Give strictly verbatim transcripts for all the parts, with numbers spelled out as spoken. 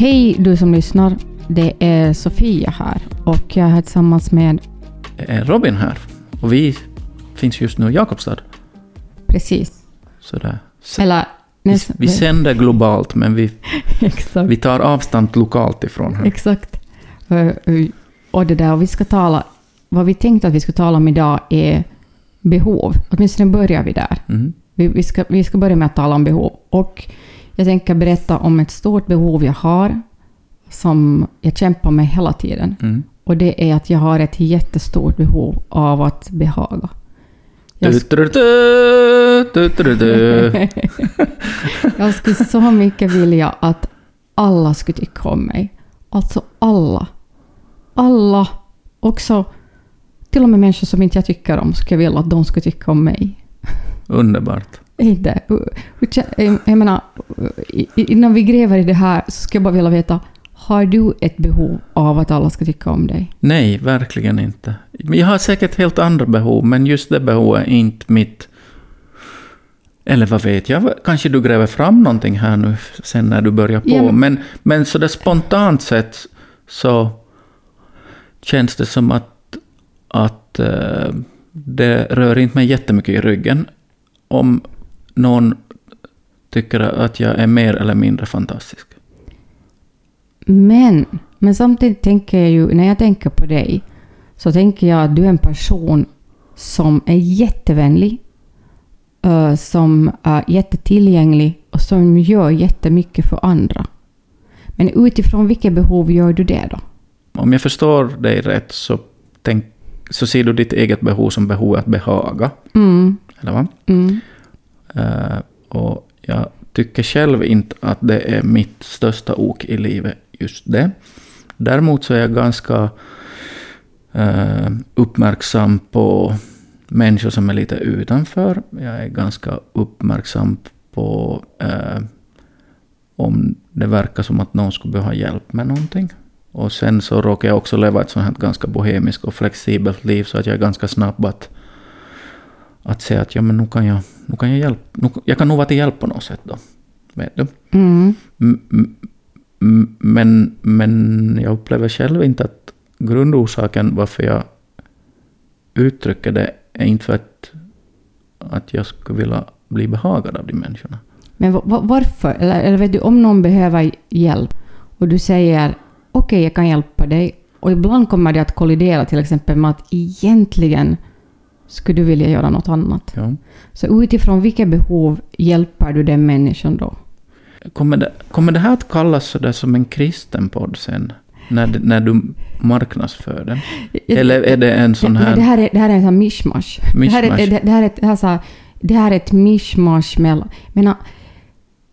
Hej du som lyssnar, det är Sofia här och jag är här tillsammans med Robin här och vi finns just nu i Jakobstad. Precis. Sådär. Så Eller, vi, vi sänder globalt men vi, vi tar avstånd lokalt ifrån här. Exakt. Och det där, och vi ska tala, vad vi tänkte att vi ska tala om idag är behov. Åtminstone börjar vi där. Mm. Vi, vi, ska, vi ska börja med att tala om behov och jag tänker berätta om ett stort behov jag har som jag kämpar med hela tiden. Mm. Och det är att jag har ett jättestort behov av att behaga. Jag, sk- du, du, du, du, du. Jag skulle så mycket vilja att alla skulle tycka om mig. Alltså alla. Alla. Också till och med människor som inte jag tycker om skulle jag vilja att de skulle tycka om mig. Underbart. Inte. Jag menar, innan vi gräver i det här så ska jag bara vilja veta, har du ett behov av att alla ska tycka om dig? Nej, verkligen inte. Jag har säkert helt andra behov, men just det behovet är inte mitt. Eller vad vet jag, kanske du gräver fram någonting här nu sen när du börjar på. Ja, men... Men, men så det spontant sett så känns det som att, att det rör inte mig jättemycket i ryggen om någon tycker att jag är mer eller mindre fantastisk. Men, men samtidigt tänker jag ju, när jag tänker på dig så tänker jag att du är en person som är jättevänlig, som är jättetillgänglig och som gör jättemycket för andra. Men utifrån vilka behov gör du det då? Om jag förstår dig rätt så, tänk, så ser du ditt eget behov som behov att behaga. Mm. Eller vad? Mm. Uh, och jag tycker själv inte att det är mitt största ok i livet just det. Däremot så är jag ganska uh, uppmärksam på människor som är lite utanför. Jag är ganska uppmärksam på uh, om det verkar som att någon skulle behöva hjälp med någonting. Och sen så råkar jag också leva ett sånt här ganska bohemiskt och flexibelt liv så att jag är ganska snabb att Att säga att ja, men nu kan jag, nu kan jag hjälpa. Nu, jag kan nog vara till hjälp på något sätt då. Vet du? Mm. M- m- men, men jag upplever själv inte att grundorsaken varför jag uttrycker det är inte för att, att jag skulle vilja bli behagad av de människorna. Men v- varför? Eller, eller vet du, om någon behöver hjälp och du säger okej, okay, jag kan hjälpa dig. Och ibland kommer det att kollidera till exempel med att egentligen skulle du vilja göra något annat? Ja. Så utifrån vilka behov hjälper du den människan då? Kommer det, kommer det här att kallas så där som en kristen podd sen? När, när du marknadsför den? Eller är det en sån här... Det här är, det här är en sån mishmash. Det här är, det, det här är, det här är så här, det här är ett mishmash mellan... Men,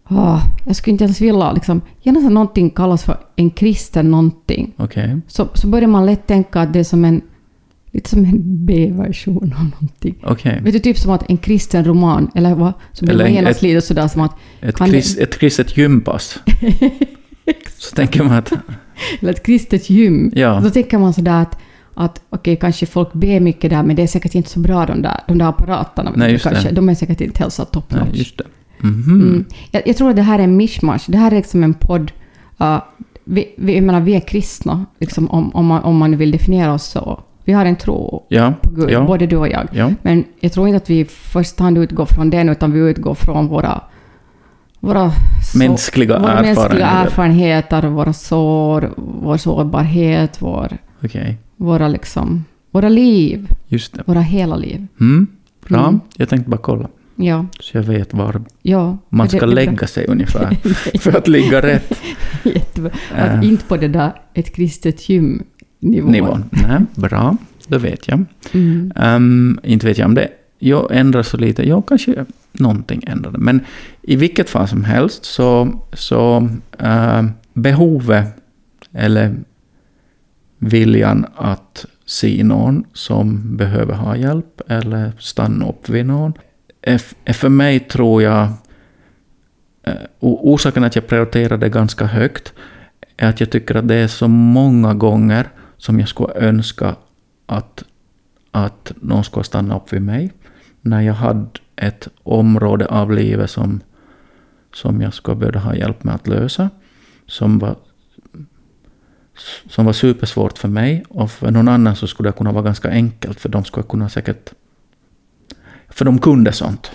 oh, jag skulle inte ens vilja liksom... Gärna så någonting kallas för en kristen någonting. Okay. Så, så börjar man lätt tänka att det är som en... Lite som en B-version av någonting. Okay. Vet du, typ som att en kristen roman, eller vad? Så blir man hela slider sådär som att... Ett, krist, det... ett kristet gympass. Så tänker man att... Eller ett kristet gym. Ja. Då tänker man sådär att, att okej, okay, kanske folk ber mycket där, men det är säkert inte så bra de där, de där apparaterna. Nej, just kanske. Det. De är säkert inte hälsa toppnotch. Nej, just det. Mm-hmm. Mm. Jag, jag tror att det här är en mishmash. Det här är liksom en podd... Uh, vi, vi, jag menar, vi är kristna, liksom, om, om, man, om man vill definiera oss så... Vi har en tro ja, på Gud, ja, både du och jag. Ja. Men jag tror inte att vi i första hand utgår från den, utan vi utgår från våra, våra, så, mänskliga, våra erfarenheter. mänskliga erfarenheter, våra sår, vår sårbarhet, vår, okay. våra, liksom, våra liv, just det. Våra hela liv. Mm, bra, mm. Jag tänkte bara kolla. Ja. Så jag vet var ja, man ska det, det, lägga sig ungefär för att ligga rätt. Jättebra. Att uh. inte på det där ett kristet gym. Nivån. Nivån. Nej, bra, då vet jag. Mm. Um, inte vet jag om det. Jag ändrar så lite. Jag kanske någonting ändrade. Men i vilket fall som helst så, så uh, behovet eller viljan att se någon som behöver ha hjälp eller stanna upp vid någon är, är för mig tror jag uh, orsaken att jag prioriterar det ganska högt är att jag tycker att det är så många gånger som jag skulle önska att, att någon skulle stanna upp vid mig. När jag hade ett område av livet som, som jag skulle behöva ha hjälp med att lösa. Som var som var supersvårt för mig, och för någon annan så skulle det kunna vara ganska enkelt, för de skulle kunna säkert, för de kunde sånt.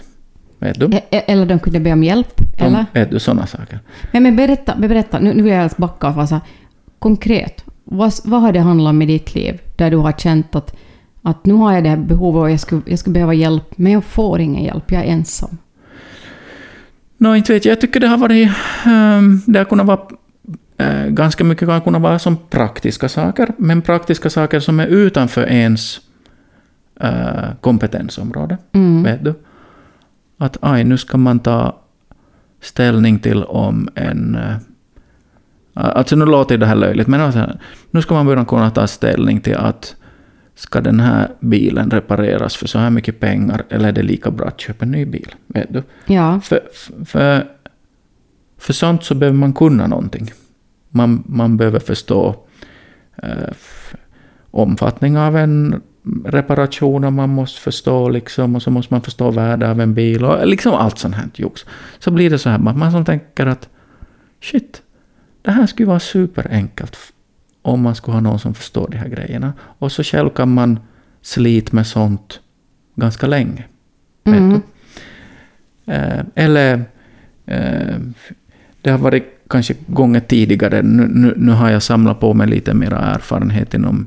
Vet du? Eller de kunde be om hjälp, de, eller? Vet du, sådana saker. Men, men berätta, berätta, nu, nu vill jag alltså backa av, alltså, konkret, vad, vad har det handlat om i ditt liv där du har känt att, att nu har jag det här behovet och jag skulle, jag skulle behöva hjälp, men jag får ingen hjälp, jag är ensam? Nej, inte vet jag. Jag tycker det har varit, det har kunnat vara ganska mycket, kan kunna vara som praktiska saker, men praktiska saker som är utanför ens kompetensområde. Mm. Vet du? Att aj, nu ska man ta ställning till om en... Alltså nu låter det här löjligt, men alltså, nu ska man börja kunna ta ställning till att ska den här bilen repareras för så här mycket pengar, eller är det lika bra att köpa en ny bil? Vet du? Ja. För, för, för sånt så behöver man kunna någonting. Man, man behöver förstå eh, omfattning av en reparation, och man måste förstå liksom, och så måste man förstå värde av en bil och liksom allt sånt här jox. Så blir det så här, man som tänker att shit, det här skulle vara superenkelt om man skulle ha någon som förstår de här grejerna. Och så själv kan man slita med sånt ganska länge. Mm. Vet du? Eh, eller eh, det har varit kanske gånger tidigare, nu, nu, nu har jag samlat på mig lite mer erfarenhet inom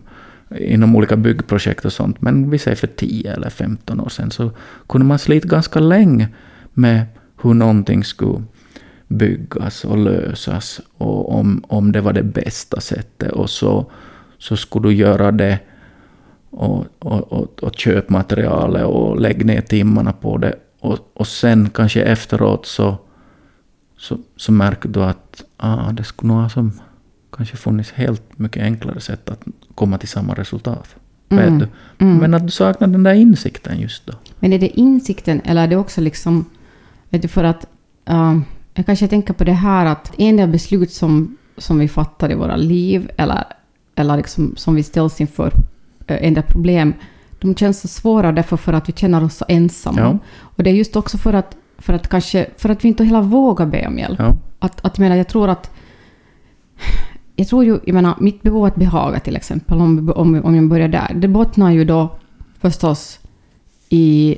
inom olika byggprojekt och sånt, men vi säger för tio eller femton år sedan så kunde man slita ganska länge med hur någonting skulle byggas och lösas, och om, om det var det bästa sättet, och så, så skulle du göra det och, och, och, och köpa materialet och lägga ner timmarna på det, och, och sen kanske efteråt så, så, så märker du att ah, det skulle vara som kanske funnits helt mycket enklare sätt att komma till samma resultat. Mm. Vet du? Mm. Men att du saknar den där insikten just då. Men är det insikten, eller är det också liksom, vet du, för att uh, jag kanske tänker på det här att en del beslut som, som vi fattar i våra liv, eller, eller liksom som vi ställs inför, uh, en del problem, de känns så svåra därför för att vi känner oss så ensamma. Ja. Och det är just också för att, för att kanske, för att vi inte hela vågar be om hjälp. Ja. Att, att, menar, jag tror att Jag tror ju, jag menar, mitt behov att behaga till exempel, om, om, om jag börjar där, det bottnar ju då förstås i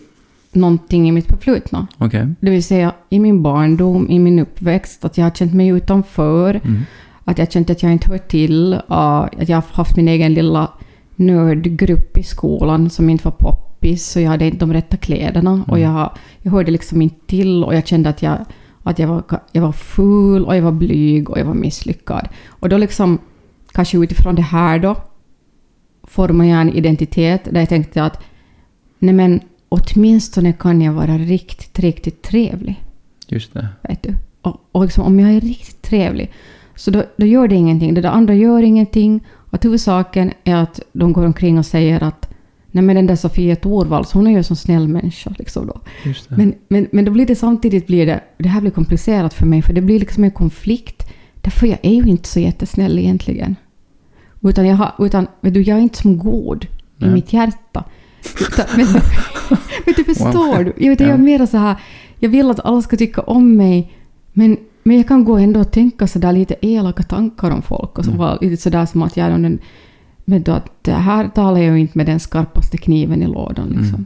någonting i mitt förflutna. Okay. Det vill säga i min barndom, i min uppväxt, att jag har känt mig utanför, mm. att jag känt att jag inte hör till, att jag har haft min egen lilla nördgrupp i skolan som inte var poppis, så jag hade inte de rätta kläderna, mm. och jag, jag hörde liksom inte till, och jag kände att jag Att jag var, jag var ful, och jag var blyg, och jag var misslyckad. Och då liksom, kanske utifrån det här då, formar jag en identitet där jag tänkte att nej men, åtminstone kan jag vara riktigt, riktigt trevlig. Just det. Vet du? Och, och liksom, om jag är riktigt trevlig, så då, då gör det ingenting. Det andra gör ingenting. Och huvudsaken är att de går omkring och säger att nej men den där Sofia Torvald, hon är ju en sån snäll människa liksom då. Just det. Men, men, men då blir det samtidigt, blir det, det här blir komplicerat för mig, för det blir liksom en konflikt, därför jag är ju inte så jättesnäll egentligen. Utan jag, har, utan, vet du, jag är inte som god Nej. I mitt hjärta. Utan, men, men du förstår, wow. jag, vet, jag är mer så här, jag vill att alla ska tycka om mig, men, men jag kan gå ändå och tänka sådär lite elaka tankar om folk, och så var lite sådär som att jag är den... Men då, det här talar jag ju inte med den skarpaste kniven i lådan. Liksom. Mm.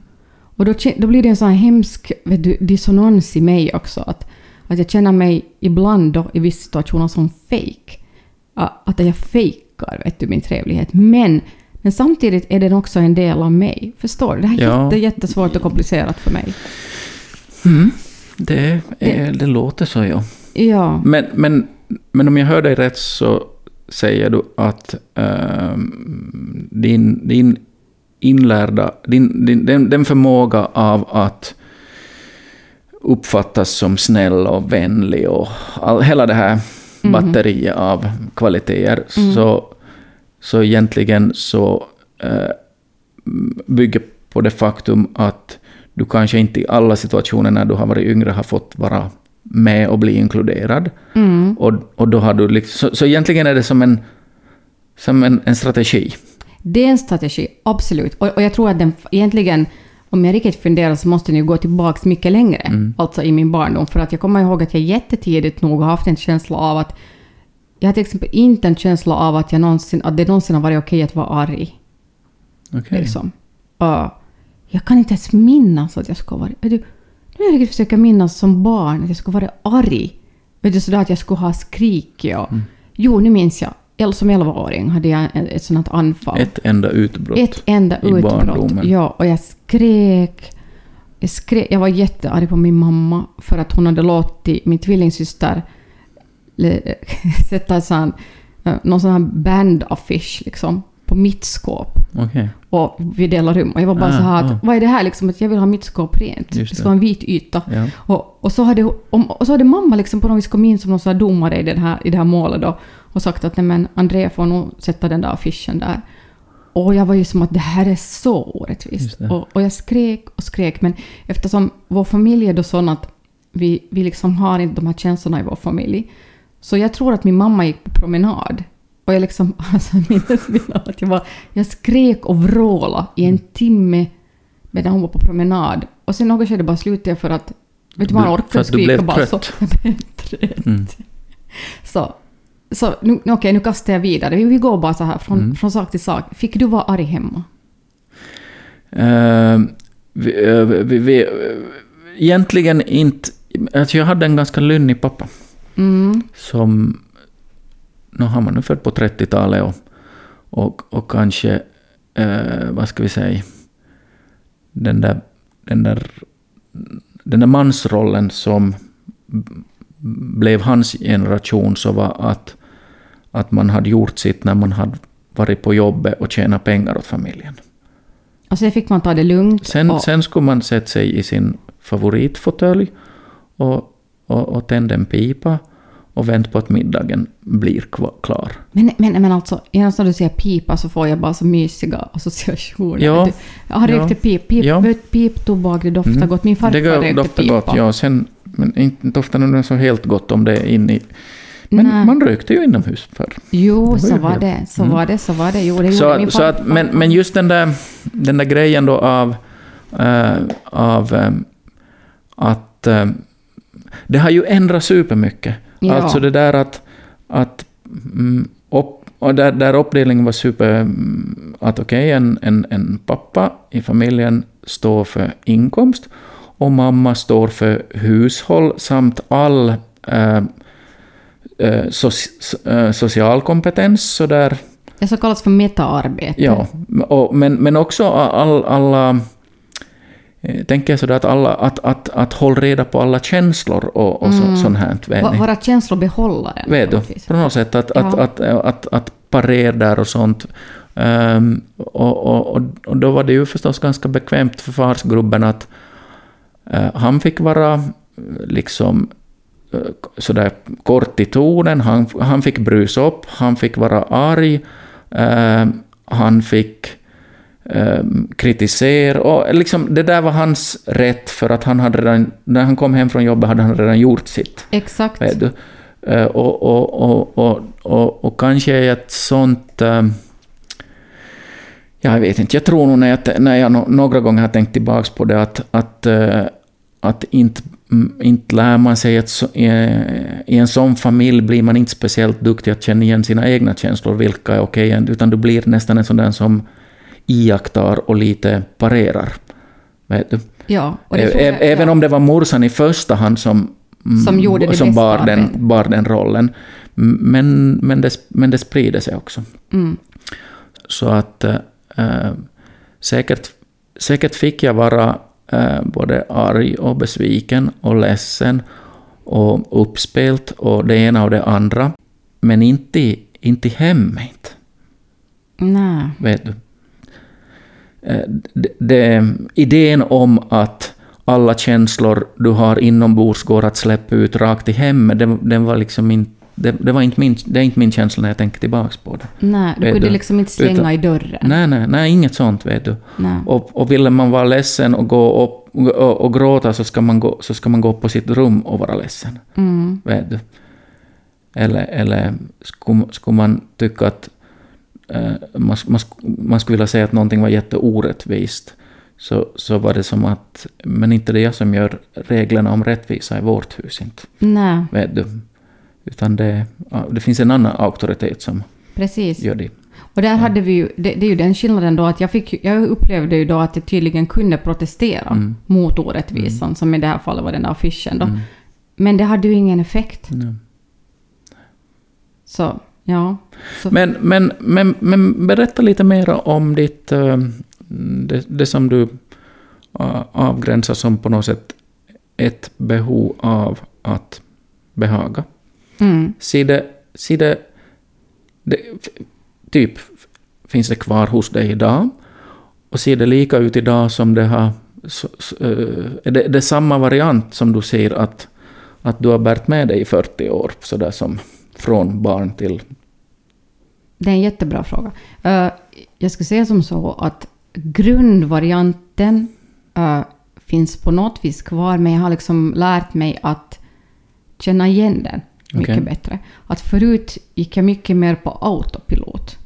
Och då, då blir det en sån här hemsk vet du, dissonans i mig också. Att, att jag känner mig ibland då, i vissa situationer som fake. Att jag fejkar vet du, min trevlighet. Men, men samtidigt är den också en del av mig. Förstår du? Det här är ja. jätte, jättesvårt och komplicerat för mig. Mm. Det, är, det, det låter så, ja. ja. Men, men, men om jag hör dig rätt så... säger du att äh, din, din inlärda, din, din, den, den förmåga av att uppfattas som snäll och vänlig och all, hela det här mm. batteriet av kvaliteter mm. så, så egentligen så äh, bygger på det faktum att du kanske inte i alla situationer när du har varit yngre har fått vara med och bli inkluderad. Mm. Och, och då har du liksom, så, så egentligen är det som en som en, en strategi. Det är en strategi, absolut. Och, och jag tror att den egentligen, om jag riktigt funderar så måste den ju gå tillbaka mycket längre. Mm. Alltså i min barndom. För att jag kommer ihåg att jag jättetidigt nog har haft en känsla av att jag har till exempel inte en känsla av att, jag någonsin, att det någonsin har varit okej att vara arg. Okej. Okay. Liksom. Uh, jag kan inte ens minnas att jag ska vara arg. Nu har jag försökt minnas som barn att jag ska vara arg. Vet du, sådär att jag skulle ha skrikit. Och, mm. Jo, nu minns jag. Eller som elvaåring hade jag ett sådant anfall. Ett enda utbrott. Ett enda i utbrott. Barndomen. Ja, och jag skrek. Jag skrek. Jag var jättearg på min mamma för att hon hade låtit min tvillingsyster sätta sån, någon sån här bandaffisch liksom, på mitt skåp. Okay. Och vi delar rum. Och jag var bara ah, så här, att, ah. vad är det här? Liksom, att jag vill ha mitt skåp rent. Just det ska vara en vit yta. Ja. Och, och, så hade, och så hade mamma liksom på något vis kom in som någon sån här domare i, den här, i det här målet då. Och sagt att nej men Andrea får nog sätta den där affischen där. Och jag var ju som att det här är så orättvist. Och, och jag skrek och skrek. Men eftersom vår familj är då sån att vi, vi liksom har inte de här känslorna i vår familj. Så jag tror att min mamma gick på promenad. Och jag liksom, alltså minns min att jag var, jag skrek och vråla i en timme medan hon var på promenad. Och sen något skede bara slutade jag för att, vet du, man orkade skrika bara så. Jag blev mm. Så. Så nu, okej, okay, nu kastar jag vidare. Vi, vi går bara så här från, mm. från sak till sak. Fick du vara arg hemma? Uh, vi, uh, vi, vi, uh, egentligen inte. Alltså jag hade en ganska lynnig pappa. Mm. Som, nu har man nu född på trettiotalet och, och, och kanske, uh, vad ska vi säga, den där, den där, den där mansrollen som blev hans generation så var att, att man hade gjort sitt när man hade varit på jobbet och tjänat pengar åt familjen. Och så fick man ta det lugnt. Sen, och... sen skulle man sätta sig i sin favoritfåtölj och, och, och tända en pipa och vänta på att middagen blir klar. Men, men, men alltså, när du säger pipa så får jag bara så mysiga associationer. Ja, jag har ja, riktigt pip, pip, ja. Pip, tobak, det doftar mm. gott. Min farfar rökte pipa. Gott, ja, sen men inte ofta när det är så helt gott om det är inne i... Men nej. Man rökte ju inomhus förr. Jo, var så var det. det. Så mm. var det, så var det. Jo, det så, min så att, men, men just den där, den där grejen då av, äh, av äh, att äh, det har ju ändrat supermycket. Ja. Alltså det där att, att upp, och där, där uppdelningen var super... Att okej, okay, en, en, en pappa i familjen står för inkomst och mamma står för hushåll samt all eh, so, eh, social kompetens. Så där. Det så kallas för metaarbete. Ja, och, men, men också all, alla, eh, tänker jag sådär att, alla, att, att, att hålla reda på alla känslor och, och så, mm. sånt här. Våra känslor behåller. Vet du, på något sätt att, ja. att, att, att, att, att parera där och sånt. Um, och, och, och då var det ju förstås ganska bekvämt för farsgrubben att han fick vara liksom sådär kort i tonen, han, han fick brusa upp, han fick vara arg, eh, han fick eh, kritisera och liksom det där var hans rätt för att han hade redan, när han kom hem från jobbet hade han redan gjort sitt. Exakt. Vet du? Eh, och, och, och, och, och, och kanske är ett sånt... Eh, Jag vet inte, jag tror nog när jag, när jag några gånger har tänkt tillbaka på det att, att, att inte, inte lär man sig att i en sån familj blir man inte speciellt duktig att känna igen sina egna känslor, vilka är okej, utan du blir nästan en sån där som iakttar och lite parerar. Vet du? Ja, och det får jag, även ja. Om det var morsan i första hand som, som, gjorde det som bar, den, bar den rollen, men, men, det, men det sprider sig också. Mm. Så att Uh, säkert, säkert fick jag vara uh, både arg och besviken och ledsen och uppspelt och det ena och det andra, men inte, inte hemmet. Nej. Vet du? Uh, de, de, idén om att alla känslor du har inombords går att släppa ut rakt i hemmet, den, den var liksom inte Det, det, var inte min, det är inte min känsla när jag tänker tillbaka på det. Nej, du kunde du? liksom inte slänga Utan, i dörren. Nej, nej, nej, inget sånt, vet du. Och, och vill man vara ledsen och, gå upp, och, och gråta så ska, man gå, så ska man gå upp på sitt rum och vara ledsen. Mm. Vet du? Eller, eller skulle, skulle man tycka att eh, man, man, man skulle vilja säga att någonting var jätteorättvist så, så var det som att, men inte det jag som gör reglerna om rättvisa i vårt hus, inte. Nej. Vet du? Utan det, det finns en annan auktoritet som Precis. Gör det. Och där hade vi ju, det, det är ju den skillnaden då att jag, fick, jag upplevde ju då att jag tydligen kunde protestera mm. mot orättvisan, mm. som i det här fallet var den där affischen då. Mm. Men det hade ju ingen effekt. Mm. Så, ja. Så. Men, men, men, men berätta lite mer om ditt, det, det som du avgränsar som på något sätt ett behov av att behaga. Mm. Se det, se det, det typ finns det kvar hos dig idag, och ser det lika ut idag som det har, är det, det är samma variant som du ser att, att du har bärt med dig i fyrtio år, så där som från barn till... Det är en jättebra fråga. Jag skulle säga som så att grundvarianten finns på något vis kvar, men jag har liksom lärt mig att känna igen den. Mycket okay. bättre. Att förut gick jag mycket mer på autopilot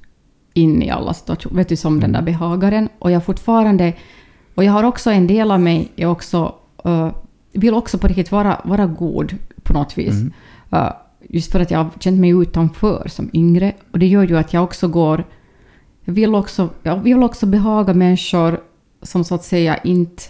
in i alla situationer, vet du, som mm. den där behagaren. Och jag fortfarande, och jag har också en del av mig, jag också, uh, vill också på riktigt vara, vara god på något vis. Mm. Uh, just för att jag har känt mig utanför som yngre. Och det gör ju att jag också går, jag vill också, jag vill också behaga människor som så att säga inte,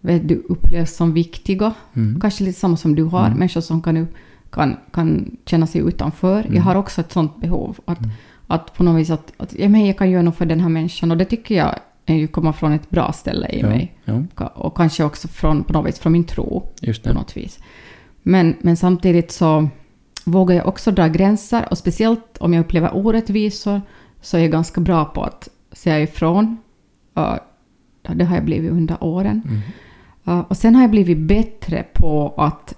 vet du, upplevs som viktiga. Mm. Kanske lite samma som du har, mm. människor som kan upp Kan, kan känna sig utanför. Mm. Jag har också ett sånt behov att, mm. att på något vis att, att ja, men jag kan göra något för den här människan, och det tycker jag är, kommer från ett bra ställe i ja, mig ja. Och kanske också från, på något vis, från min tro. Just det. På något vis. Men, men samtidigt så vågar jag också dra gränser, och speciellt om jag upplever orättvisor så är jag ganska bra på att säga ifrån. Uh, det har jag blivit under åren. Mm. Uh, och sen har jag blivit bättre på att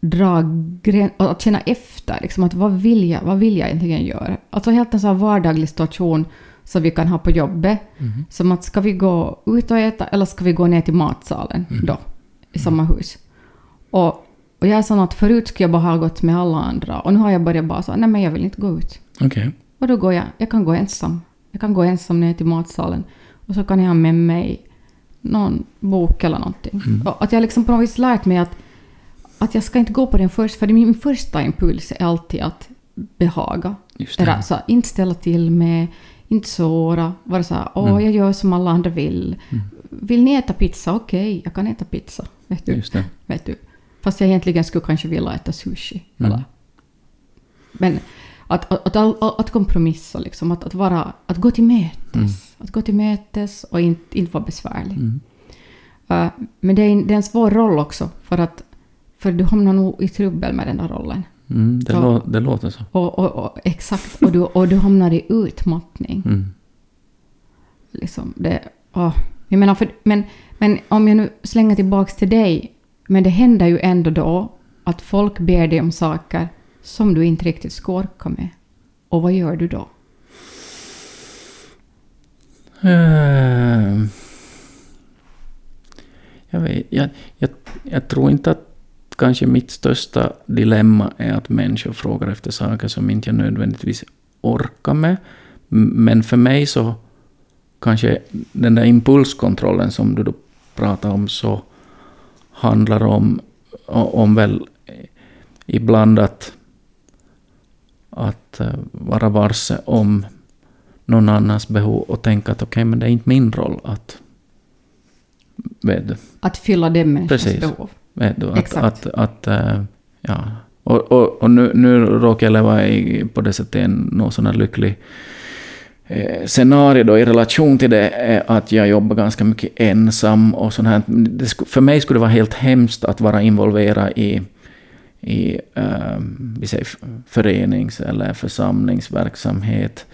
dra grän- att känna efter liksom, att vad vill jag, vad vill jag egentligen göra, alltså helt en sån vardaglig situation som vi kan ha på jobbet, mm. som att ska vi gå ut och äta eller ska vi gå ner till matsalen mm. då, i samma hus, och, och jag är sån att förut skulle jag bara ha gått med alla andra, och nu har jag börjat bara så, nej men jag vill inte gå ut okay. och då går jag, jag kan gå ensam jag kan gå ensam ner till matsalen, och så kan jag ha med mig någon bok eller någonting mm. och att jag liksom på något vis lärt mig att Att jag ska inte gå på den först, för min första impuls är alltid att behaga. Just det. Alltså, inte ställa till med, inte såra, vara så här, åh, mm. jag gör som alla andra vill. Mm. Vill ni äta pizza? Okej, okay, jag kan äta pizza. Vet du? Just det. Vet du? Fast jag egentligen skulle kanske vilja äta sushi. Mm. Eller? Men att, att, att, att kompromissa, liksom, att, att, vara, att gå till mötes. Mm. Att gå till mötes och inte, inte vara besvärlig. Mm. Uh, men det är, en, det är en svår roll också, för att För du hamnar nog i trubbel med den där rollen. Mm, det, så, lå- det låter så. Och, och, och, exakt. Och du, och du hamnar i utmattning. Mm. Liksom det, åh. Jag menar för, men, men om jag nu slänger tillbaka till dig. Men det händer ju ändå då att folk ber dig om saker som du inte riktigt ska orka med. Och vad gör du då? Uh, jag, vet, jag, jag, jag tror inte att kanske mitt största dilemma är att människor frågar efter saker som inte jag nödvändigtvis orkar med. Men för mig så kanske den där impulskontrollen som du då pratar om så handlar om, om väl ibland att, att vara varse om någon annans behov och tänka att okej, okay, men det är inte min roll att vet du. Att fylla det med Precis. Behov. Då, att, att, att, ja. Och, och, och nu, nu råkar jag leva i, på det sättet en någon sån här lycklig eh, scenario då, i relation till det är att jag jobbar ganska mycket ensam och sån här. Det sk- för mig skulle det vara helt hemskt att vara involverad i, i eh, vi säger förenings- eller församlingsverksamhet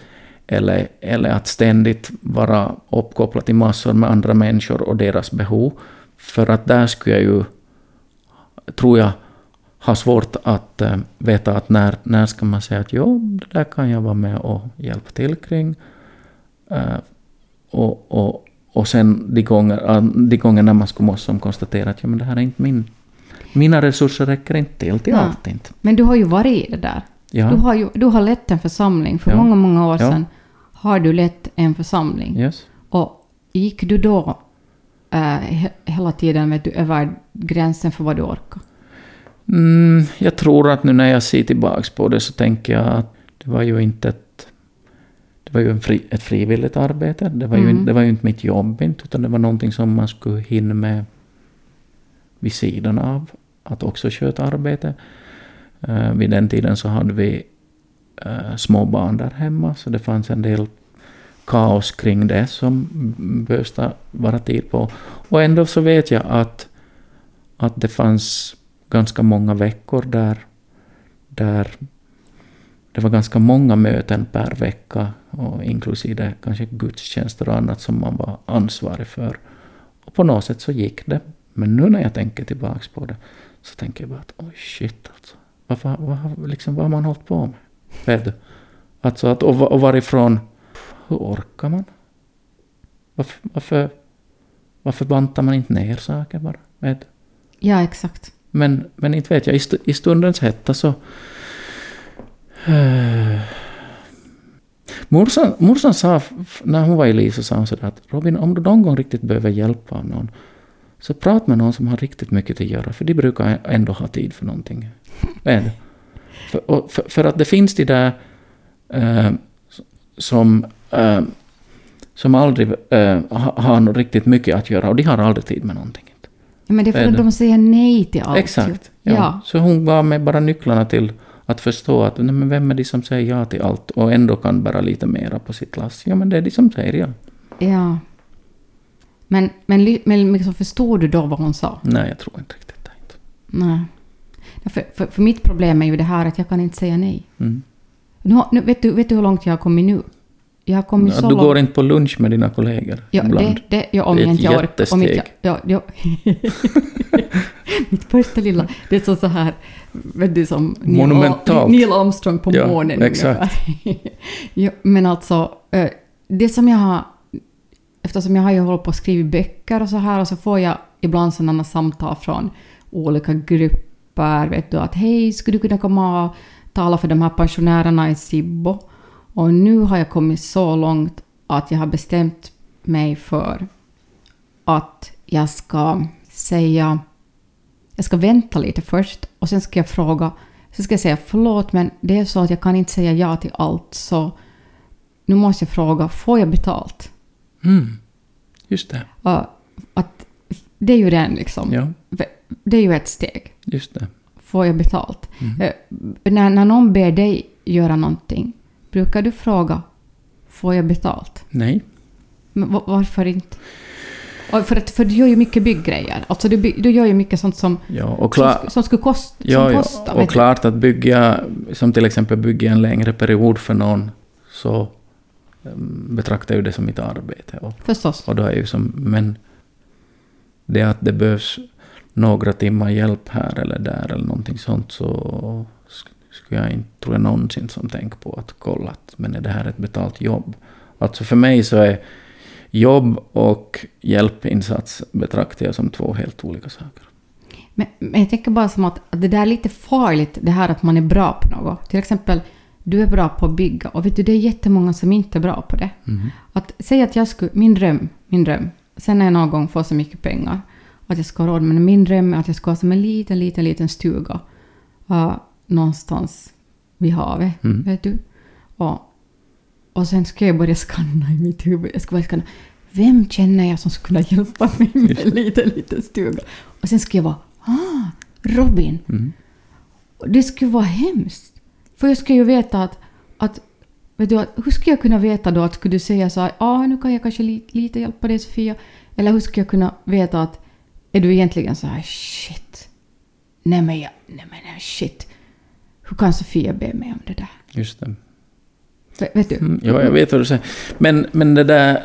eller, eller att ständigt vara uppkopplad i massor med andra människor och deras behov, för att där skulle jag ju tror jag har svårt att äh, veta att när, när ska man säga att jo, det där kan jag vara med och hjälpa till kring. Äh, och, och, och sen de gånger, de gånger när man skulle måste konstatera att ja, men det här är inte min, mina resurser räcker inte till till ja. Allt. Inte. Men du har ju varit i det där. Ja. Du, har ju, du har lett en församling för ja. många, många år ja. sedan. Har du lett en församling? Yes. Och gick du då hela tiden vet du över gränsen för vad du orkar? Mm, jag tror att nu när jag ser tillbaka på det så tänker jag att det var ju inte ett, det var ju en fri, ett frivilligt arbete. Det var, mm. ju, det var ju inte mitt jobb, inte, utan det var någonting som man skulle hinna med vid sidan av att också köta arbete. Uh, vid den tiden så hade vi uh, små barn där hemma, så det fanns en del kaos kring det som behövde vara tid på. Och ändå så vet jag att, att det fanns ganska många veckor där, där det var ganska många möten per vecka, och inklusive kanske gudstjänster och annat som man var ansvarig för. Och på något sätt så gick det. Men nu när jag tänker tillbaka på det så tänker jag bara att oj shit alltså. Varför, var, liksom, vad har man hållit på med? Alltså att, och, och varifrån, hur orkar man? Varför, varför, varför bantar man inte ner saker bara? Med? Ja, exakt. Men, men inte vet jag, i, st- i stundens hetta så... Uh, morsan, morsan sa, när hon var i liv så sa hon sådär att Robin, om du någon gång riktigt behöver hjälp av någon så prata med någon som har riktigt mycket att göra, för de brukar ändå ha tid för någonting. Med. För, och, för, för att det finns det där uh, som, uh, som aldrig uh, har, har något riktigt mycket att göra, och de har aldrig tid med någonting. Men det är för att de säger nej till allt. Exakt, ja. Ja. Så hon gav mig bara nycklarna till att förstå att nej, men vem är det som säger ja till allt och ändå kan bara lite mera på sitt lass. Ja, men det är det som säger ja. Ja. Men, men, men liksom, förstår du då vad hon sa? Nej, jag tror inte riktigt det. Inte. Nej. För, för, för mitt problem är ju det här att jag kan inte säga nej. Mm. Nu, nu, vet, du, vet du hur långt jag har kommit nu? Jag har kommit ja, så du långt. Går inte på lunch med dina kollegor ja, ibland. Det, det, ja, om det är ett jag jättesteg. Orkar, om inte, ja, ja. Mitt första lilla, det är så, så här, vet du, som monumentalt. Neil Armstrong på ja, månen. Exakt. Ja, men alltså, det som jag har, eftersom jag har ju hållit på att skriva böcker och så här, och så får jag ibland sådana samtal från olika grupper, vet du, att hej, skulle du kunna komma och tala för de här pensionärerna i Sibbo? Och nu har jag kommit så långt att jag har bestämt mig för att jag ska säga, jag ska vänta lite först och sen ska jag fråga, sen ska jag säga förlåt, men det är så att jag kan inte säga ja till allt, så nu måste jag fråga, får jag betalt? Mm, just det. Att, det är ju den liksom, ja. Det är ju ett steg. Just det. Får jag betalt? Mm. När, när någon ber dig göra någonting, brukar du fråga, får jag betalt? Nej. Men varför inte? För, att, för du gör ju mycket bygggrejer. Alltså du, by, du gör ju mycket sånt som, ja, och klar, som, som skulle kost, ja, som kosta. Ja, och klart att bygga, som till exempel bygga en längre period för någon, så betraktar ju det som mitt arbete. Och, förstås. Och då är ju som, men det att det behövs några timmar hjälp här eller där eller någonting sånt, så... skulle jag inte, tror jag någonsin som tänker på att kolla att, men är det här ett betalt jobb? Alltså för mig så är jobb och hjälpinsats betraktar jag som två helt olika saker. Men, men jag tänker bara som att det där är lite farligt, det här att man är bra på något. Till exempel, du är bra på att bygga, och vet du, det är jättemånga som inte är bra på det. Mm. Att säga att jag skulle, min dröm, min dröm, sen när jag någon gång får så mycket pengar, att jag ska ha råd, men min dröm är att jag ska ha som en liten, liten, liten stuga. Uh, någonstans vid havet, mm. vet du. Och, och sen ska jag börja skanna i mitt huvud. Jag ska börja skanna. Vem känner jag som skulle kunna hjälpa mig med lite, lite stuga? Och sen ska jag vara, ah, Robin. Mm. Och det skulle vara hemskt. För jag ska ju veta att, att vet du, hur ska jag kunna veta då att skulle du säga så här, ah, nu kan jag kanske li- lite hjälpa dig, Sofia. Eller hur ska jag kunna veta att, är du egentligen så här, shit. Nej men, jag, nej men nej, shit. Hur kan Sofia be mig om det där? Just det. V- vet du? Mm, ja, jag vet vad du säger. Men, men det där...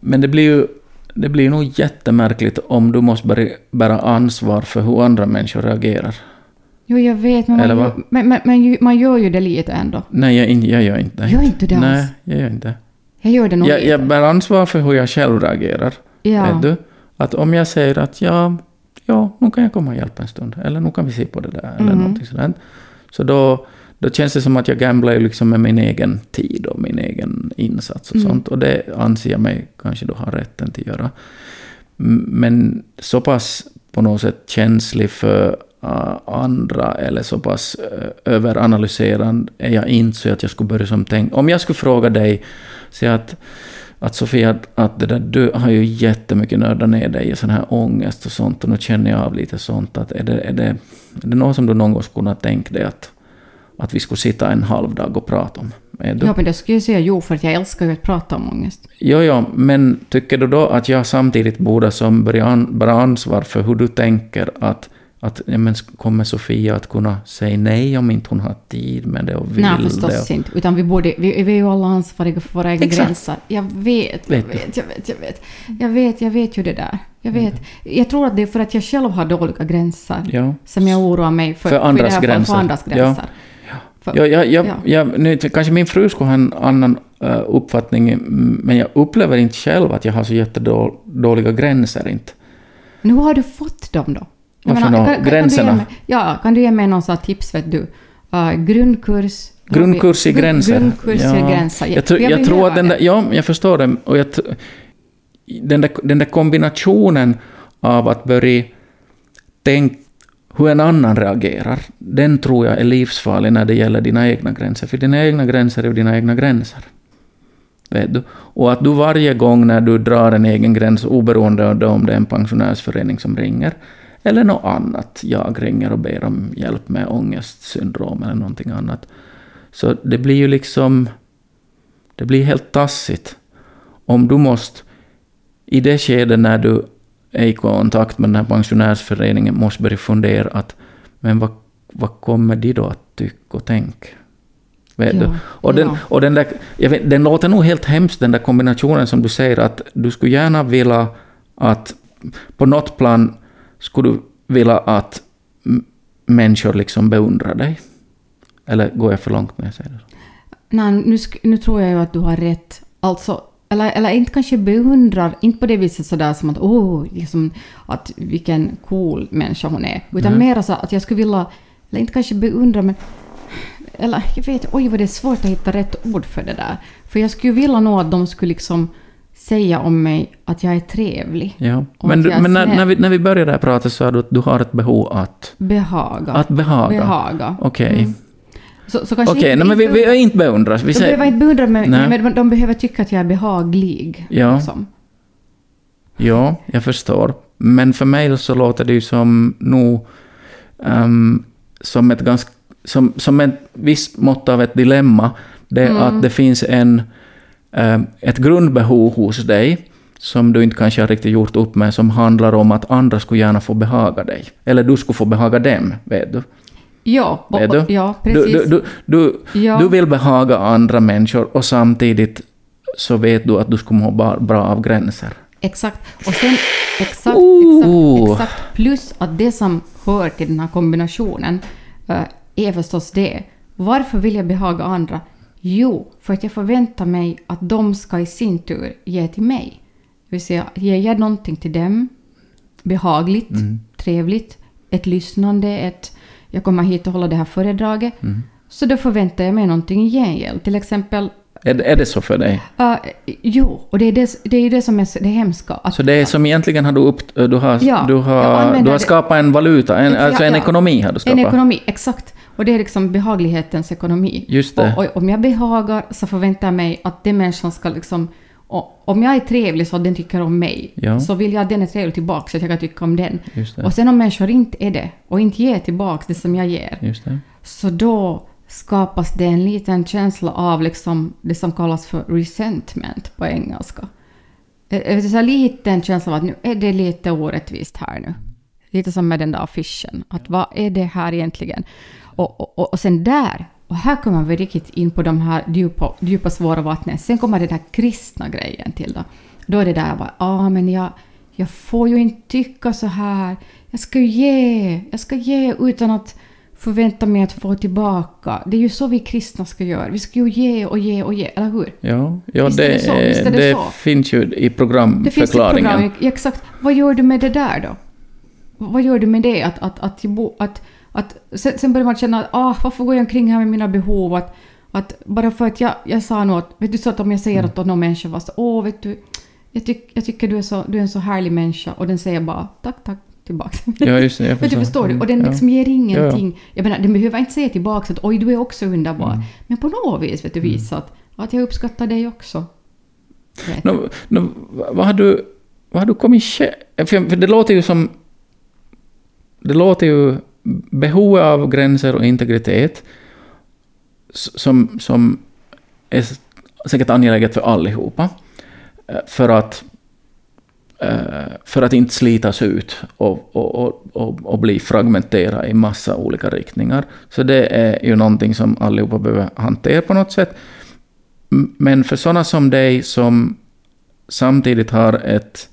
Men det blir ju... Det blir nog jättemärkligt om du måste bära ansvar för hur andra människor reagerar. Jo, jag vet. Men, man, ju, men, men, men man gör ju det lite ändå. Nej, jag, jag gör inte det. Gör inte det alls? Nej, jag gör inte. Jag gör det nog jag, jag bär ansvar för hur jag själv reagerar. Ja. Vet du? Att om jag säger att jag... ja, nu kan jag komma och hjälpa en stund. Eller nu kan vi se på det där. Eller mm. någonting sådant. Så då, då känns det som att jag gamblar liksom med min egen tid och min egen insats och mm. sånt. Och det anser jag mig kanske då ha rätten till att göra. Men så pass på något sätt känslig för andra eller så pass överanalyserande är jag inte, så att jag skulle börja som tänka. Om jag skulle fråga dig, säga att, att Sofia, att, att det där, du har ju jättemycket nörda ner dig i sån här ångest och sånt, och nu känner jag av lite sånt, att är det, är det, är det något som du någon gång skulle kunna tänka dig att, att vi skulle sitta en halv dag och prata om? Ja, men det skulle jag säga jo, för att jag älskar ju att prata om ångest. Jo, ja, men tycker du då att jag samtidigt borde som bara ansvar för hur du tänker att att ja, men kommer Sofia att kunna säga nej om inte hon har tid med det och vill det? Nej, förstås det. Inte. Utan vi, borde, vi, vi är ju alla ansvariga för våra egna gränser. Jag vet, jag vet, jag vet, jag vet. Jag vet, jag vet ju det där. Jag vet. Jag tror att det är för att jag själv har dåliga gränser ja. Som jag oroar mig för. För andras för gränser. För andras gränser. Ja. För, ja, jag, jag, ja. Jag, nu, kanske min fru skulle ha en annan uh, uppfattning, men jag upplever inte själv att jag har så jättedåliga gränser. Inte. Nu har du fått dem då? Jag menar, kan, kan, gränserna? Kan du ge mig, ja, kan du ge mig någon sån tips, vet du? Uh, grundkurs. Grundkurs i grund, gränser. Grundkurs ja. I gränser. Jag, tr- jag, jag tror att den där, ja, jag förstår det. Och jag tr- den, där, den där kombinationen av att börja tänka hur en annan reagerar, den tror jag är livsfarlig när det gäller dina egna gränser. För dina egna gränser är dina egna gränser. Vet du? Och att du varje gång när du drar en egen gräns, oberoende av om det är en pensionärsförening som ringer, eller något annat, jag ringer och ber om hjälp med ångestsyndrom eller någonting annat. Så det blir ju liksom, det blir helt tassigt. Om du måste, i det skedet när du är i kontakt med den här pensionärsföreningen, måste börja fundera att, men vad, vad kommer de då att tycka och tänka? Vet ja, du? Och, den, ja. och den där, jag vet, den låter nog helt hemskt, den där kombinationen som du säger, att du skulle gärna vilja att på något plan skulle du vilja att m- människor liksom beundrar dig? Eller går jag för långt när jag säger det? Nej, nu, sk- nu tror jag ju att du har rätt. Alltså, eller, eller inte kanske beundrar, inte på det viset sådär som att åh, liksom, att vilken cool människa hon är. Utan mm. mer så att jag skulle vilja, eller inte kanske beundra, men eller jag vet, oj vad det är svårt att hitta rätt ord för det där. För jag skulle vilja nog att de skulle liksom säga om mig att jag är trevlig. Ja. Men, du, men när, när, vi, när vi började här prata så har du, du har ett behov att behaga. Att behaga. behaga. Okej. Okay. Mm. Så, så kanske okay. Nej, men vi, vi är inte beundras. Vi de säger, behöver inte beundra mig, men de behöver tycka att jag är behaglig. Ja. Liksom. Ja, jag förstår. Men för mig så låter det ju som nog um, som ett ganska som, som ett visst mått av ett dilemma. Det mm. att det finns en ett grundbehov hos dig som du inte kanske har riktigt gjort upp med, som handlar om att andra skulle gärna få behaga dig. Eller du skulle få behaga dem, vet du? Ja, vet du? ja precis. Du, du, du, ja. du vill behaga andra människor och samtidigt så vet du att du skulle må bra av gränser. Exakt. Och sen, exakt, oh. exakt, exakt. Plus att det som hör till den här kombinationen är förstås det. Varför vill jag behaga andra? Jo, för att jag förväntar mig att de ska i sin tur ge till mig. Det vill säga, ger jag någonting till dem, behagligt, mm. trevligt, ett lyssnande, ett, jag kommer hit och håller det här föredraget, mm. så då förväntar jag mig någonting i gengäld. Till exempel... Är det, är det så för dig? Uh, jo, och det är det, det, är det som är det hemska. Att, så det är som egentligen har du, upp, du, har, ja, du, har, du har skapat en valuta, en, alltså en ja, ja. ekonomi har du skapat. En ekonomi, exakt. Och det är liksom behaglighetens ekonomi. Just det. Och, och om jag behagar så förväntar jag mig att den människan ska liksom... Om jag är trevlig så den tycker om mig. Ja. Så vill jag att den är trevlig tillbaka så att jag kan tycka om den. Just det. Och sen om människor inte är det och inte ger tillbaka det som jag ger. Just det. Så då skapas det en liten känsla av liksom det som kallas för resentment på engelska. En liten känsla av att nu är det lite orättvist här nu. Lite som med den där affischen. Att vad är det här egentligen? Och, och, och sen där, och här kommer vi riktigt in på de här djupa, djupa svåra vattnen. Sen kommer det där kristna grejen till då. Då är det där bara, ah, men jag, jag får ju inte tycka så här. Jag ska ge, jag ska ge utan att förvänta mig att få tillbaka. Det är ju så vi kristna ska göra. Vi ska ju ge och ge och ge, eller hur? Ja, ja det, det, så? Är det, det finns ju i programförklaringen. Det finns i program, exakt. Vad gör du med det där då? Vad gör du med det? Att, att, att, att, att Att sen, sen börjar man känna att ah, varför går jag omkring här med mina behov? Att, att bara för att jag, jag sa något, vet du, så att om jag säger mm. att någon människa var så, åh vet du, jag, tyck, jag tycker du är, så, du är en så härlig människa, och den säger bara tack, tack. tillbaka. Ja, just det. Men du förstår du. Och den liksom ja. ger ingenting. Ja, ja. Jag menar, den behöver inte säga tillbaka att oj, du är också underbar. Mm. Men på något vis vet du visat mm. att, att jag uppskattar dig också. No, no, vad har du vad har du kommit för, för det låter ju som det låter ju behov av gränser och integritet som som är säkert angeläget för allihopa för att för att inte slitas ut och, och, och, och bli fragmenterad i massa olika riktningar. Så det är ju någonting som allihopa behöver hantera på något sätt. Men för sådana som dig som samtidigt har ett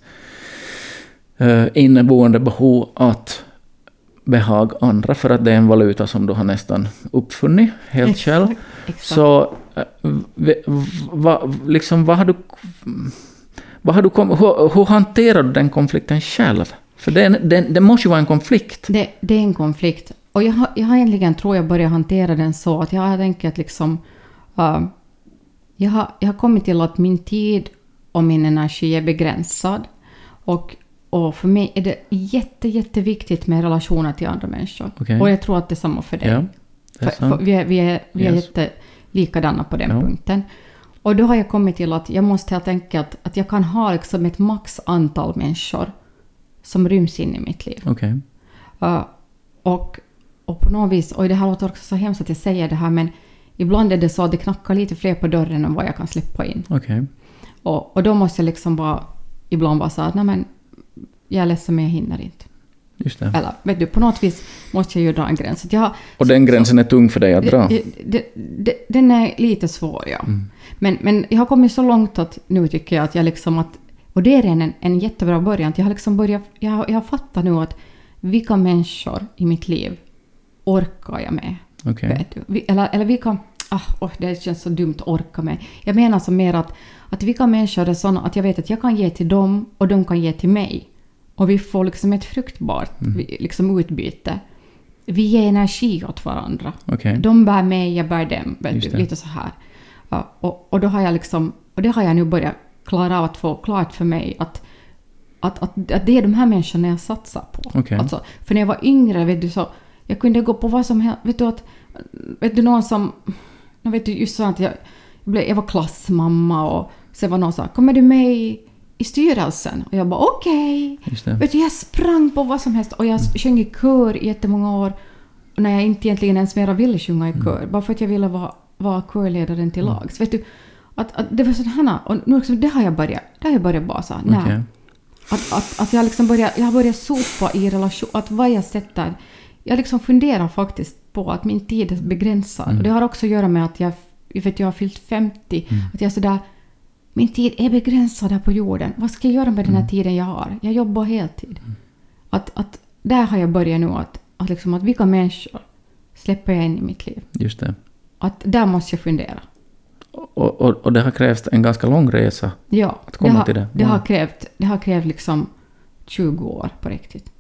inneboende behov att behaga andra för att det är en valuta som du har nästan uppfunnit helt själv. Så va, liksom, vad har du... Vad har du kom, hur, hur hanterar du den konflikten själv? För det, det, det måste ju vara en konflikt. Det, det är en konflikt. Och jag har, jag har egentligen, tror jag, börjat hantera den så att jag har enkelt liksom... Uh, jag, har, jag har kommit till att min tid och min energi är begränsad. Och, och för mig är det jätte, jätteviktigt med relationer till andra människor. Okay. Och jag tror att det är samma för dig. Ja, det är för, för vi är, vi är, vi är yes. jättelikadana på den ja. punkten. Och då har jag kommit till att jag måste helt enkelt att jag kan ha liksom ett max antal människor som ryms in i mitt liv. Okay. Uh, och, och på något vis, och det här låter också så hemskt att jag säger det här, men ibland är det så att det knackar lite fler på dörren än vad jag kan släppa in. Okay. Och, och då måste jag liksom bara, ibland bara säga att nej men, jag är ledsen men jag hinner inte. Just det. Eller, vet du, på något vis måste jag ju dra en gräns. Jag har, och den gränsen så, är tung för dig att dra? Det, det, det, den är lite svår, ja. Mm. Men, men jag har kommit så långt att nu tycker jag att jag liksom att... Och det är en, en jättebra början. Jag har liksom börjat... Jag har, jag har fattat nu att vilka människor i mitt liv orkar jag med? Okay. Vet du? Eller, eller vilka... Ah, oh, det känns så dumt att orka med. Jag menar så mer att, att vilka människor är sådana att jag vet att jag kan ge till dem och de kan ge till mig. Och vi får liksom ett fruktbart mm. liksom utbyte. Vi ger energi åt varandra. Okay. De bär mig, jag bär dem. Vet du? Lite så här. Ja, och, och då har jag liksom, och det har jag nu börjat klara av att få klart för mig att, att, att, att det är de här människorna jag satsar på. Okay. Alltså, för när jag var yngre, vet du, så jag kunde gå på vad som helst. Vet du, att, vet du någon som, vet du, just så att jag, jag, blev, jag var klassmamma och så var någon så här, kommer du med i, i styrelsen? Och jag bara, okej. Okay. Vet du, jag sprang på vad som helst och jag mm. sjöng i kör i jättemånga år när jag inte egentligen ens mera ville sjunga i kör. Mm. Bara för att jag ville vara var körledaren till lags. Mm. Vet du, att, att det var sådana här, och nu liksom, det har jag börjat, det har jag börjat bara så här, nej. Okay. Att, att, att jag liksom börjar, jag har börjat sopa i relation, att vad jag sätter, jag liksom funderar faktiskt på att min tid är begränsad. Mm. Och det har också att göra med att jag, jag vet jag har fyllt femtio, mm. att jag sådär, min tid är begränsad här på jorden. Vad ska jag göra med den här tiden jag har? Jag jobbar heltid. Mm. Att, att, där har jag börjat nu att, att liksom, att vilka människor släpper jag in i mitt liv? Just det. Att där måste jag fundera. Och, och, och det har krävts en ganska lång resa ja, att komma det har, till det. Ja, det har krävt, det har krävt liksom tjugo år på riktigt.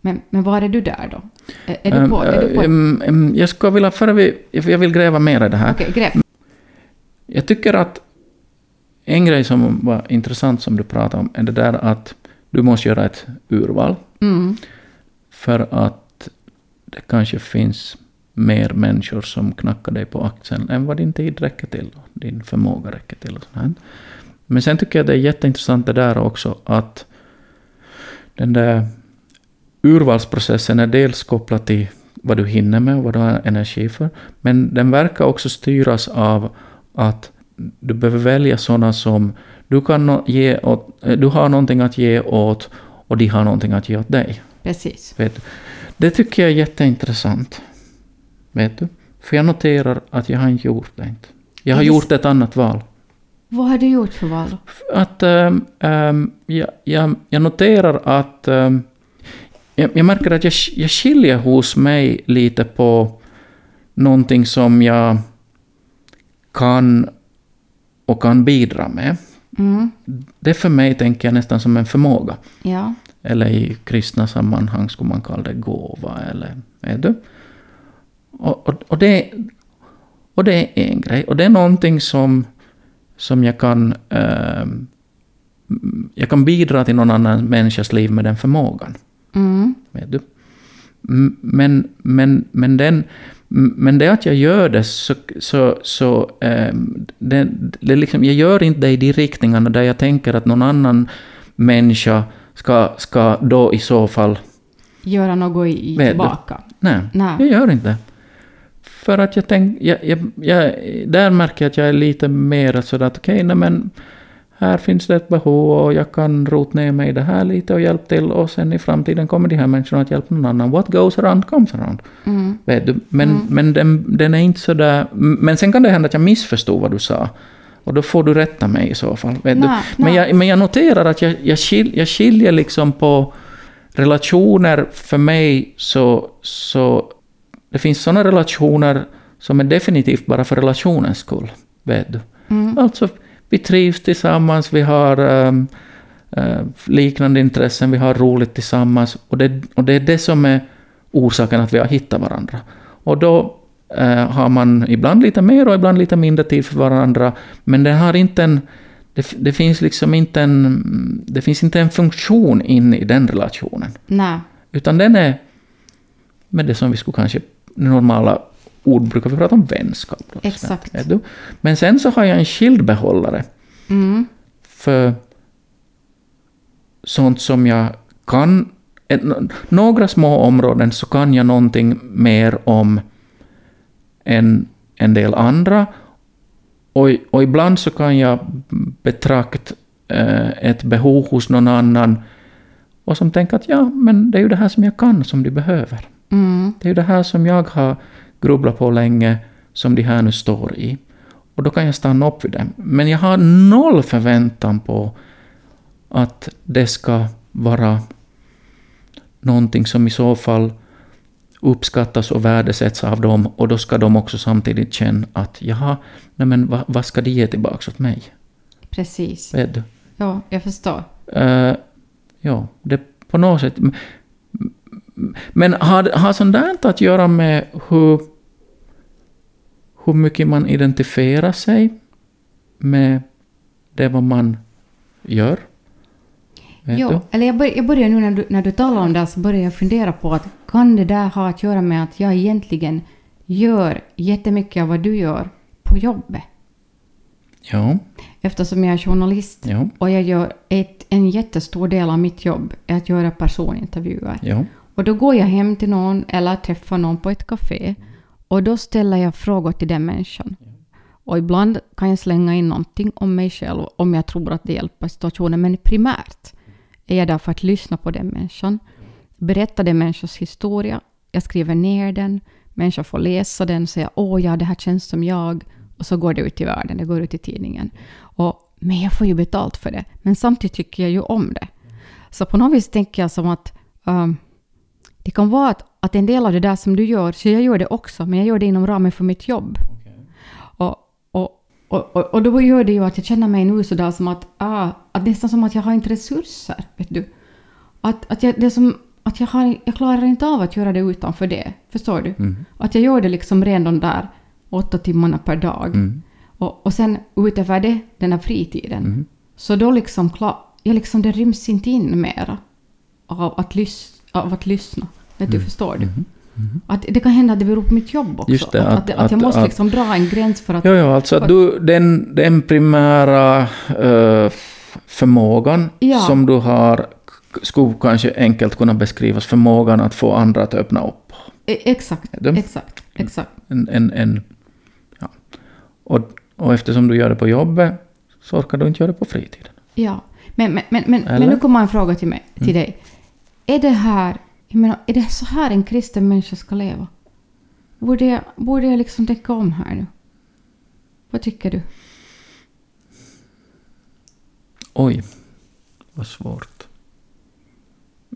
Men, men var är du där då? Är, är um, du på? Är du på? Um, um, jag skulle vilja, för vi, jag vill gräva mer i det här. Okej, gräv. Jag tycker att en grej som var intressant som du pratade om är det där att du måste göra ett urval. Mm. För att det kanske finns mer människor som knackar dig på axeln än vad din tid räcker till och din förmåga räcker till och sånt här. Men sen tycker jag det är jätteintressant det där också att den där urvalsprocessen är dels kopplad till vad du hinner med och vad du har energi för, men den verkar också styras av att du behöver välja sådana som du kan ge åt, du har någonting att ge åt och de har någonting att ge åt dig. Precis. Vet du? Det tycker jag är jätteintressant. Vet du? För jag noterar att jag har inte gjort det. Inte. Jag har gjort ett annat val. Vad har du gjort för val? Att, um, um, jag, jag, jag noterar att um, jag, jag märker att jag, jag skiljer hos mig lite på någonting som jag kan och kan bidra med. Mm. Det för mig tänker jag nästan som en förmåga. Ja. Eller i kristna sammanhang skulle man kalla det gåva. Eller, är du? Och, och, och, det, och det är en grej. Och det är någonting som, som jag kan eh, jag kan bidra till någon annan människas liv med den förmågan. Mm. Vet du? Men, men, men, den, men det att jag gör det så, så, så eh, det, det liksom, jag gör inte det i de riktningarna där jag tänker att någon annan människa ska, ska då i så fall göra något i, tillbaka. Nej, Nej, jag gör inte. För att jag tänker, jag, jag, jag, där märker jag att jag är lite mer sådär att okej, nej men här finns det ett behov och jag kan rota ner mig i det här lite och hjälpa till. Och sen i framtiden kommer de här människorna att hjälpa någon annan. What goes around comes around. Mm. Vet du? Men, mm. men den, den är inte sådär. Men sen kan det hända att jag missförstod vad du sa. Och då får du rätta mig i så fall. Vet nej, du? Nej. Men, jag, men jag noterar att jag, jag, skil, jag skiljer liksom på relationer. För mig så, så det finns sådana relationer som är definitivt bara för relationens skull. Vet du? Mm. Alltså vi trivs tillsammans, vi har um, uh, liknande intressen, vi har roligt tillsammans. Och det, och det är det som är orsaken att vi har hittat varandra. Och då uh, har man ibland lite mer och ibland lite mindre tid för varandra. Men det har inte en, det, det finns liksom inte en, det finns inte en funktion in i den relationen. Nej. Utan den är med det som vi skulle kanske normala ord brukar vi prata om vänskap. Då. Exakt. Men sen så har jag en skild behållare mm. för sånt som jag kan. Ett, några små områden så kan jag någonting mer om än en del andra. Och, och ibland så kan jag betrakta eh, ett behov hos någon annan och som tänker att ja, men det är ju det här som jag kan som de behöver. Mm. Det är ju det här som jag har grubbla på länge som de här nu står i. Och då kan jag stanna upp vid dem. Men jag har noll förväntan på att det ska vara någonting som i så fall uppskattas och värdesätts av dem. Och då ska de också samtidigt känna att jaha, nej men vad, vad ska de ge tillbaka åt mig? Precis. Vet du? Ja, jag förstår. Uh, ja, det på något sätt. Men har, har sånt där inte att göra med hur, hur mycket man identifierar sig med det vad man gör? Ja, eller jag, bör, jag börjar nu när du, när du talar om det så börjar jag fundera på att kan det där ha att göra med att jag egentligen gör jättemycket av vad du gör på jobbet? Ja. Eftersom jag är journalist ja. Och jag gör ett, en jättestor del av mitt jobb är att göra personintervjuer. Ja. Och då går jag hem till någon eller träffar någon på ett café. Och då ställer jag frågor till den människan. Och ibland kan jag slänga in någonting om mig själv om jag tror att det hjälper situationen. Men primärt är jag där för att lyssna på den människan. Berätta den människans historia. Jag skriver ner den. Människan får läsa den och säga åh ja, det här känns som jag. Och så går det ut i världen, det går ut i tidningen. Och, men jag får ju betalt för det. Men samtidigt tycker jag ju om det. Så på något vis tänker jag som att um, det kan vara att, att en del av det där som du gör, så jag gör det också, men jag gör det inom ramen för mitt jobb. Okay. Och, och, och, och, och då gör det ju att jag känner mig nu sådär som att, ah, att nästan som att jag har inte resurser, vet du. Att, att jag, det är som att jag, har, jag klarar inte av att göra det utanför det, förstår du? Mm. Att jag gör det liksom redan där åtta timmarna per dag. Mm. Och, och sen utöver det, den här fritiden. Mm. Så då liksom, jag liksom, det ryms inte in mera av att, lys, av att lyssna. Vet du, mm. förstår du? Mm. Mm. Att det kan hända att det beror på mitt jobb också. Just det, att, att, att, att jag måste att, liksom dra en gräns för att... Ja, ja alltså att du, den, den primära uh, förmågan ja. Som du har skulle kanske enkelt kunna beskrivas förmågan att få andra att öppna upp. E- exakt, exakt, exakt. En, en, en Ja. Och, och eftersom du gör det på jobbet så orkar du inte göra det på fritiden. Ja, men, men, men, men, men nu kommer en fråga till mig, till mm. dig. Är det här, jag menar, är det så här en kristen människa ska leva? Borde jag, borde jag liksom tänka om här nu? Vad tycker du? Oj, vad svårt.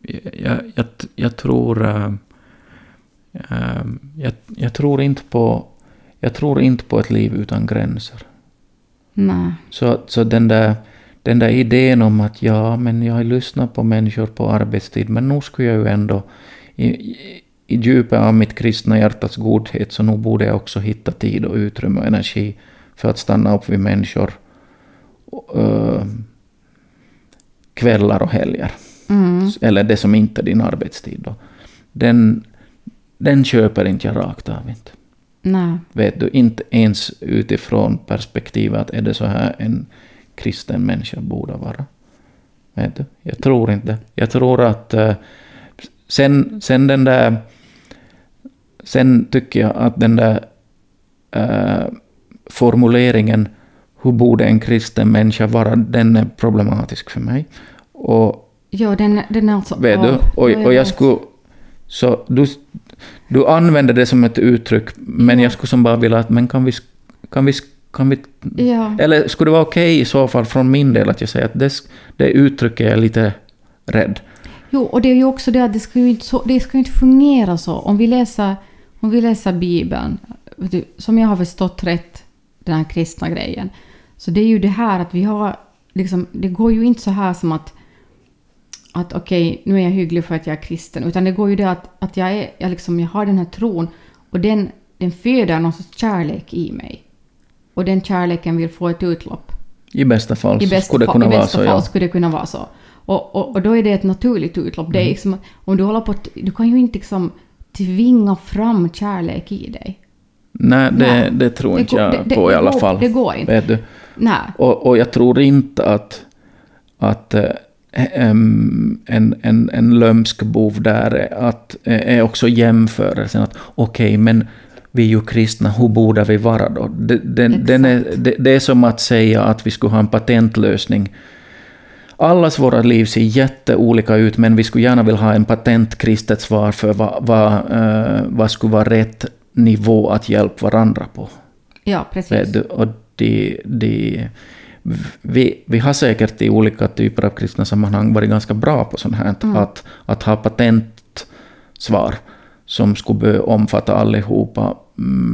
Jag, jag, jag, jag tror äh, äh, jag, jag tror inte på jag tror inte på ett liv utan gränser. Nej. Så, så den där den där idén om att ja, men jag har lyssnat på människor på arbetstid, men nu skulle jag ju ändå i, i, i djupet av mitt kristna hjärtats godhet, så nu borde jag också hitta tid och utrymme och energi för att stanna upp vid människor och, äh, kvällar och helger. mm. eller det som inte är din arbetstid då, den, den köper inte jag rakt av inte. Nej. Vet du, inte ens utifrån perspektivet att är det så här en kristen människa borde vara. Vet du? Jag tror inte. Jag tror att uh, sen, sen den där sen tycker jag att den där uh, formuleringen hur borde en kristen människa vara, den är problematisk för mig. Och, ja, den, den är alltså vet du? Och, och, och jag skulle så du Du använder det som ett uttryck, men ja. jag skulle som bara vilja att men kan vi kan vi kan vi ja. eller skulle det vara okej i så fall från min del att jag säger att det, det uttrycket är lite rädd. Jo, och det är ju också det att det ska ju inte så, det ska ju inte fungera så. Om vi läser om vi läser Bibeln, som jag har förstått rätt den här kristna grejen. Så det är ju det här att vi har liksom, det går ju inte så här som att att okej, okay, nu är jag hygglig för att jag är kristen. Utan det går ju det att, att jag, är, jag, liksom, jag har den här tron. Och den, den föder någon sorts kärlek i mig. Och den kärleken vill få ett utlopp. I bästa fall, I bästa skulle, fa- det, kunna i bästa fall ja. skulle det kunna vara så. Och, och, och då är det ett naturligt utlopp. Mm. Det är liksom, om du håller på, du kan ju inte liksom tvinga fram kärlek i dig. Nej, det, Nej. det tror inte det, jag det, på det, i alla går, fall. Det går inte. Vet du? Nej. Och, och jag tror inte att... att En, en, en lömsk bov där är, att, är också jämförelsen att okej, okay, men vi är ju kristna, hur borde vi vara då? Det, den, den är, det, det är som att säga att vi skulle ha en patentlösning. Allas våra liv ser jätteolika ut, men vi skulle gärna vilja ha en patentkristet svar för vad, vad, uh, vad skulle vara rätt nivå att hjälpa varandra på. Ja, precis. Och det... det Vi, vi har säkert i olika typer av kristna sammanhang varit ganska bra på sånt här, mm. att, att ha patentsvar som skulle omfatta allihopa,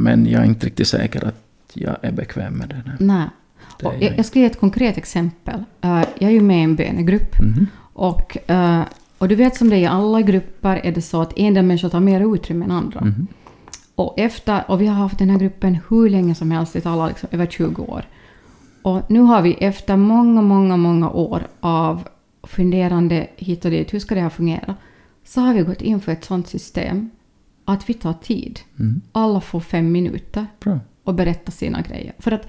men jag är inte riktigt säker att jag är bekväm med det. Nej. Det och jag, jag, jag ska ge ett konkret exempel. Uh, jag är ju med i en bönegrupp, mm-hmm. och, uh, och du vet som det är i alla grupper är det så att en del människor tar mer utrymme än andra. Mm-hmm. Och, efter, och vi har haft den här gruppen hur länge som helst, det talar liksom över tjugo år. Och nu har vi efter många, många, många år av funderande hit och dit, hur ska det här fungera? Så har vi gått in för ett sådant system att vi tar tid. Mm. Alla får fem minuter Bra. och berätta sina grejer. För, att,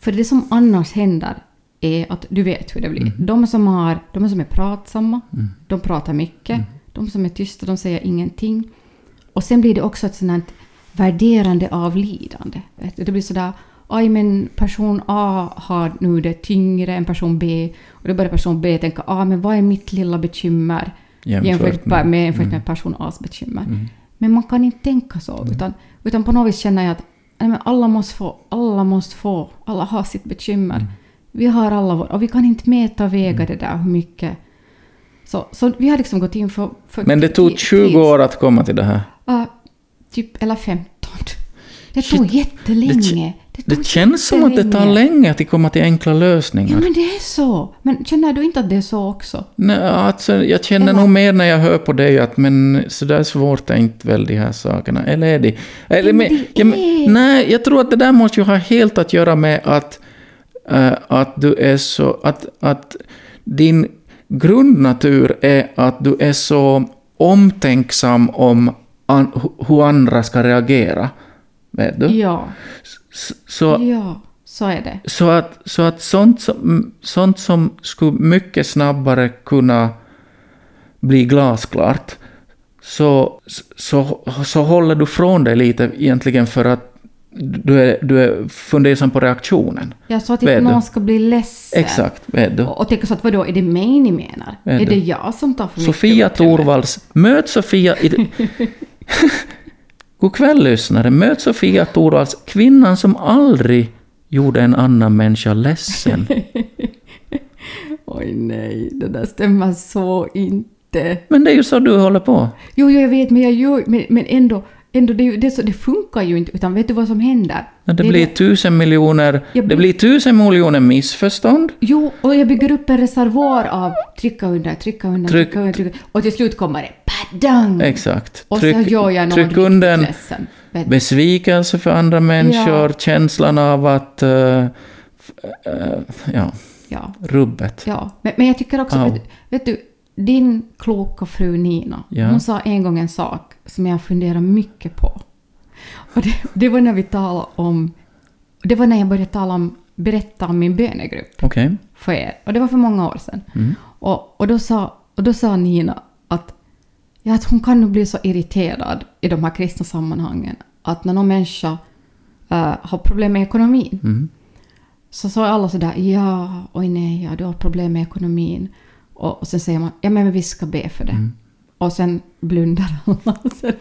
för det som annars händer är att du vet hur det blir. Mm. De, som har, de som är pratsamma, mm. de pratar mycket. Mm. De som är tysta, de säger ingenting. Och sen blir det också ett sådant värderande av lidande. Det blir sådär... Aj, men person A har nu det tyngre än person B. Och då börjar person B tänka, ah, men vad är mitt lilla bekymmer jämfört, jämfört med, med, jämfört med mm. person A's bekymmer. Mm. Men man kan inte tänka så. Mm. Utan, utan på något vis känner jag att nej, men alla måste få, alla måste få, alla har sitt bekymmer. Mm. Vi har alla vår, och vi kan inte mäta och väga mm. det där hur mycket. Så, så vi har liksom gått in för... för men det tog tjugo år att komma till det här? Uh, typ, eller femton. Det tog Shit. jättelänge. Det, det, det känns som att det tar länge att det kommer till enkla lösningar. Ja, men det är så. Men känner du inte att det är så också? Nej, alltså, jag känner Eller? nog mer när jag hör på dig att men så där svårt är inte väl de här sakerna. Eller är det? Eller, men, det jag, är... Nej, jag tror att det där måste ju ha helt att göra med att, äh, att du är så... Att, att din grundnatur är att du är så omtänksam om an, hur andra ska reagera. Vet du? Ja. Så, ja, så är det. Så att, så att sånt, som, sånt som skulle mycket snabbare kunna bli glasklart så, så, så håller du från dig lite egentligen för att du är, du är fundersam på reaktionen. Ja, så att inte någon ska bli ledsen. Exakt, vet du. Och, och tänka så att vadå, är det mig ni menar? Vet är du? det jag som tar för mycket? Sofia Torvalds, möt Sofia i det... God kväll lyssnare, möt Sofia Torvalds, kvinnan som aldrig gjorde en annan människa ledsen. Oj nej, det där stämmer så inte. Men det är ju så du håller på. Jo, jag vet, men, jag gör, men, men ändå, ändå det, det, det funkar ju inte, utan vet du vad som händer? Det, det, blir, det, tusen miljoner, jag, det blir tusen miljoner missförstånd. Jo, och jag bygger upp en reservoar av trycka undan, trycka undan, tryck, trycka undan, trycka, och till slut kommer det. Dang. Exakt. Och tryck, så gör jag någon tryck undan besvikelse för andra människor, ja. känslan av att uh, uh, ja, ja. rubbet. Ja, men, men jag tycker också, vet, vet du, din kloka fru Nina, ja. Hon sa en gång en sak som jag funderar mycket på. Och det, det var när vi talade om, det var när jag började tala om, berätta om min bönegrupp okay. för er. Och det var för många år sedan. Mm. Och, och, då sa, och då sa Nina att, ja, att hon kan nog bli så irriterad i de här kristna sammanhangen. Att när någon människa uh, har problem med ekonomin. Mm. Så sa alla sådär, ja, oj nej, ja, du har problem med ekonomin. Och, och sen säger man, ja men vi ska be för det. Mm. Och sen blundar alla. Och sen,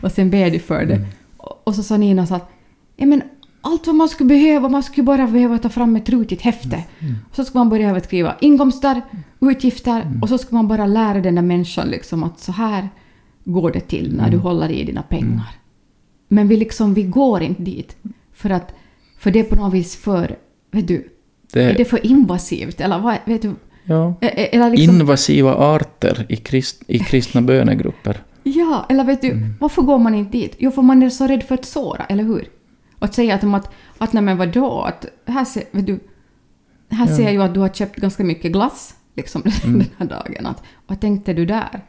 och sen ber du för det. Mm. Och, och så sa Nina så att, ja men allt vad man skulle behöva, man skulle bara behöva ta fram ett rutigt häfte. Mm. Och så ska man börja skriva inkomster, utgifter. Mm. Och så ska man bara lära den där människan liksom att så här går det till när mm. du håller i dina pengar. Mm. Men vi liksom, vi går inte dit. För att, för det är på något vis för, vet du, det... är det för invasivt? Eller vad, vet du? Ja. Eller liksom... invasiva arter i, krist, i kristna bönegrupper. Ja, eller vet du, mm. varför går man inte dit? Jo, för man är så rädd för att såra, eller hur? Och att säga att de att, att nej men vadå, att här ser, vet du, här ja. Ser jag ju att du har köpt ganska mycket glass liksom mm. den här dagen. Att, vad tänkte du där?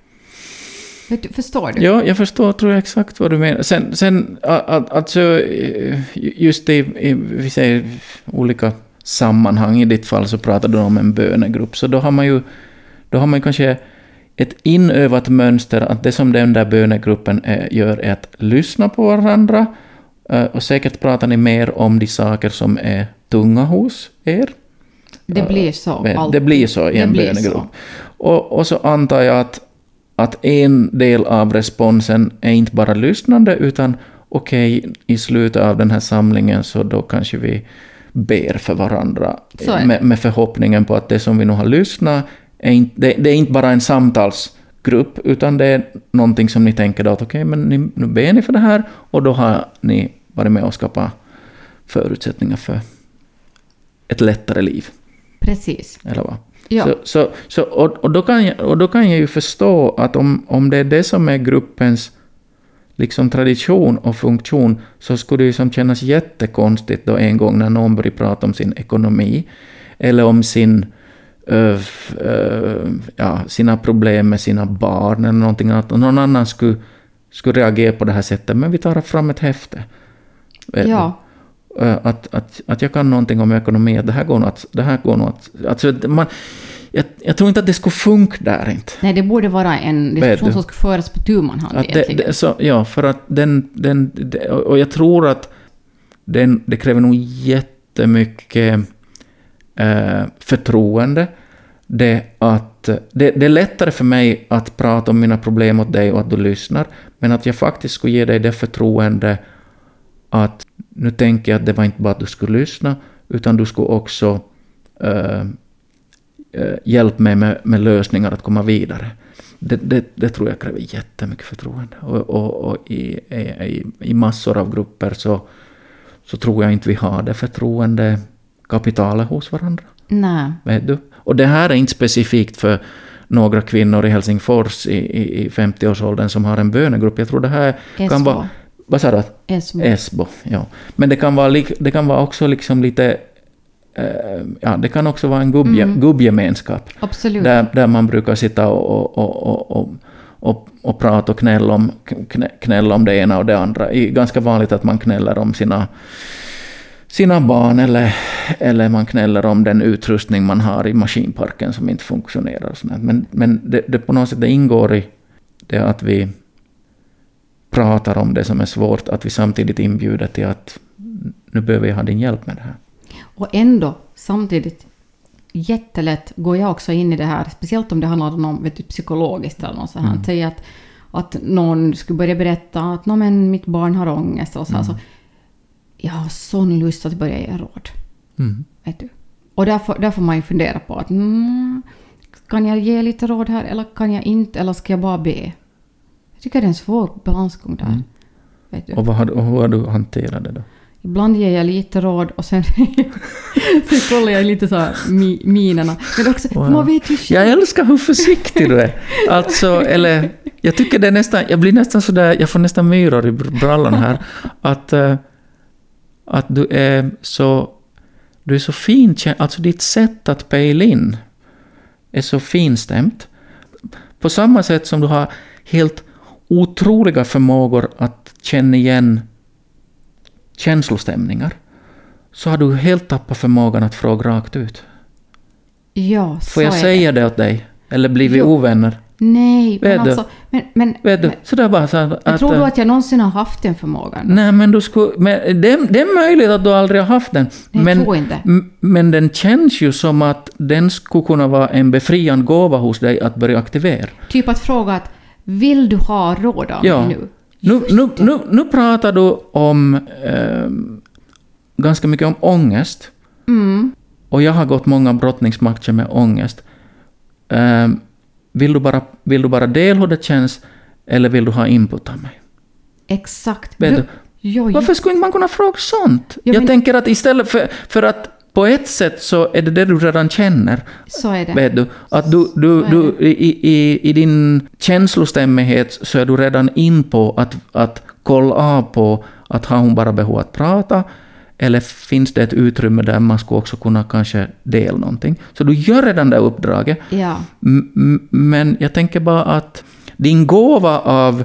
Vet du, förstår du? Ja, jag förstår, tror jag exakt vad du menar. Sen, sen att, alltså, just det, vi säger olika sammanhang, i ditt fall så pratade du om en bönegrupp, så då har man ju då har man kanske ett inövat mönster att det som den där bönegruppen är, gör är att lyssna på varandra, och säkert pratar ni mer om de saker som är tunga hos er. Det blir så. Allt. Det blir så i en bönegrupp. Och, och så antar jag att, att en del av responsen är inte bara lyssnande, utan okej, okay, i slutet av den här samlingen så då kanske vi ber för varandra med, med förhoppningen på att det som vi nu har lyssnat är inte, det, det är inte bara en samtalsgrupp, utan det är någonting som ni tänker då att okej, okay, men ni, nu ber ni för det här, och då har ni varit med och skapa förutsättningar för ett lättare liv. Precis. Eller vad? Ja. Så, så, så, och, och, då kan jag, och då kan jag ju förstå att om, om det är det som är gruppens liksom tradition och funktion, så skulle det ju som kännas jättekonstigt då en gång när någon börjar prata om sin ekonomi eller om sin, ö, ö, ja, sina problem med sina barn eller någonting annat, och någon annan skulle, skulle reagera på det här sättet, men vi tar fram ett häfte. Ja. Att, att, att jag kan någonting om ekonomi, det här går nog att, det här går nog att, alltså man, jag, jag tror inte att det skulle funka där inte. Nej, det borde vara en diskussion som skulle föras på tu man hand egentligen. Det, så, ja, för att den, den det, och jag tror att den, det kräver nog jättemycket eh, förtroende. Det, att, det, det är lättare för mig att prata om mina problem åt dig och att du lyssnar, men att jag faktiskt skulle ge dig det förtroende att nu tänker jag att det var inte bara att du skulle lyssna, utan du skulle också eh, hjälpa mig med, med lösningar att komma vidare. Det, det, det tror jag kräver jättemycket förtroende. Och, och, och i, i, i massor av grupper så, så tror jag inte vi har det förtroende kapitalet hos varandra. Nej. Vet du? Och det här är inte specifikt för några kvinnor i Helsingfors i, i, i femtioårsåldern som har en bönegrupp. Jag tror det här det kan vara... Vad sa du? Esbo. Esbo, ja. Men det kan vara, det kan vara också liksom lite... Eh, ja, det kan också vara en gubbje, mm. gubbgemenskap. Absolut. Där, där man brukar sitta och, och, och, och, och, och prata och knälla om, knä, knälla om det ena och det andra. Det är ganska vanligt att man knäller om sina, sina barn eller, eller man knäller om den utrustning man har i maskinparken som inte funktionerar. Och sånt. Men, men det, det på något sätt det ingår i det att vi... pratar om det som är svårt, att vi samtidigt inbjuder till att nu behöver jag ha din hjälp med det här. Och ändå, samtidigt jättelätt går jag också in i det här, speciellt om det handlar om vet du, psykologiskt eller något så här. Mm. Säg att, att någon skulle börja berätta att nå, men mitt barn har ångest och så här, mm. så jag har sån lust att börja ge råd. Mm. Vet du? Och därför, därför man ju fundera på att mm, kan jag ge lite råd här eller kan jag inte, eller ska jag bara be? Jag tycker det är en svår balansgång där. Mm. Vet du. Och, vad har, och hur har du hanterat det då? Ibland ger jag lite råd och sen så kollar jag lite så här mi, minerna. Men också, wow. man vet ju jag älskar hur försiktig du är. Alltså, eller, jag tycker det är nästan, jag blir nästan sådär, jag får nästan myror i brallan här. Att, att du är så, du är så fin, alltså ditt sätt att pejla in är så finstämt. På samma sätt som du har helt otroliga förmågor att känna igen känslostämningar, så har du helt tappat förmågan att fråga rakt ut. Ja, så får jag säga det. det åt dig? Eller blir vi jo. ovänner? Nej, men alltså... Men, men, men, så där bara så att, jag tror du att jag någonsin har haft den förmågan? Nej, men, du skulle, men det, det är möjligt att du aldrig har haft den. Nej, men, jag tror inte. Men den känns ju som att den skulle kunna vara en befriande gåva hos dig att börja aktivera. Typ att fråga att, vill du ha råd av ja. mig nu? Nu, nu, nu, nu pratar du om eh, ganska mycket om ångest. Mm. Och jag har gått många brottningsmatcher med ångest. Eh, vill, du bara, vill du bara dela hur det känns, eller vill du ha input av mig? Exakt. Du, du? Jag, jag, Varför skulle man kunna fråga sånt? Jag, jag men, tänker att istället för, för att på ett sätt så är det det du redan känner. Så är det. Vet du? Att du, du, du, du i, i, i din känslostämmighet så är du redan in på att, att kolla av på att har hon bara behov att prata, eller finns det ett utrymme där man ska också kunna kanske dela någonting. Så du gör redan det uppdraget. Ja. M- men jag tänker bara att din gåva av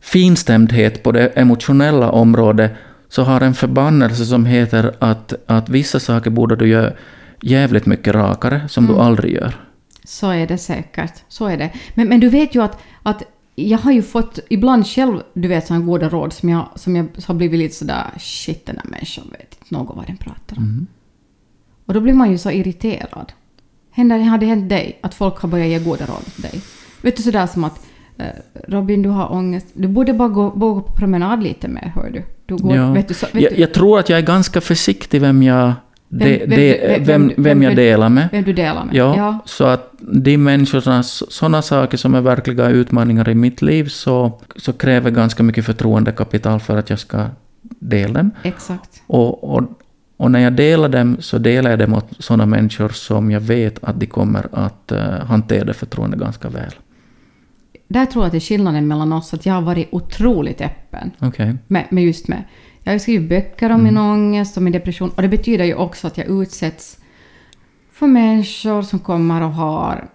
finstämdhet på det emotionella området, så har en förbannelse som heter att, att vissa saker borde du göra jävligt mycket rakare som mm. du aldrig gör. Så är det säkert. Så är det. Men, men du vet ju att, att jag har ju fått ibland själv, du vet, sådana goda råd som jag, som jag har blivit lite sådär, shit, den här människan vet inte något vad den pratar om. Mm. Och då blir man ju så irriterad. Händer, har det hänt dig att folk har börjat ge goda råd till dig? Vet du, sådär som att Robin, du har ångest. Du borde bara gå, gå på promenad lite mer, hör du. Du går, ja. vet du, så, vet jag, du? jag tror att jag är ganska försiktig vem jag, vem, de, vem, de, vem, vem, vem, vem jag delar med. Vem du delar med. Ja, ja. Så att de människorna, sådana saker som är verkliga utmaningar i mitt liv, så, så kräver ganska mycket förtroendekapital för att jag ska dela dem. Exakt. Och, och, och när jag delar dem, så delar jag dem åt sådana människor som jag vet att de kommer att uh, hantera det förtroende ganska väl. Där tror jag att det är skillnaden mellan oss, att jag har varit otroligt öppen. Okay. Med, med just med. Jag har skrivit böcker om mm. min ångest och min depression. Och det betyder ju också att jag utsätts för människor som kommer och har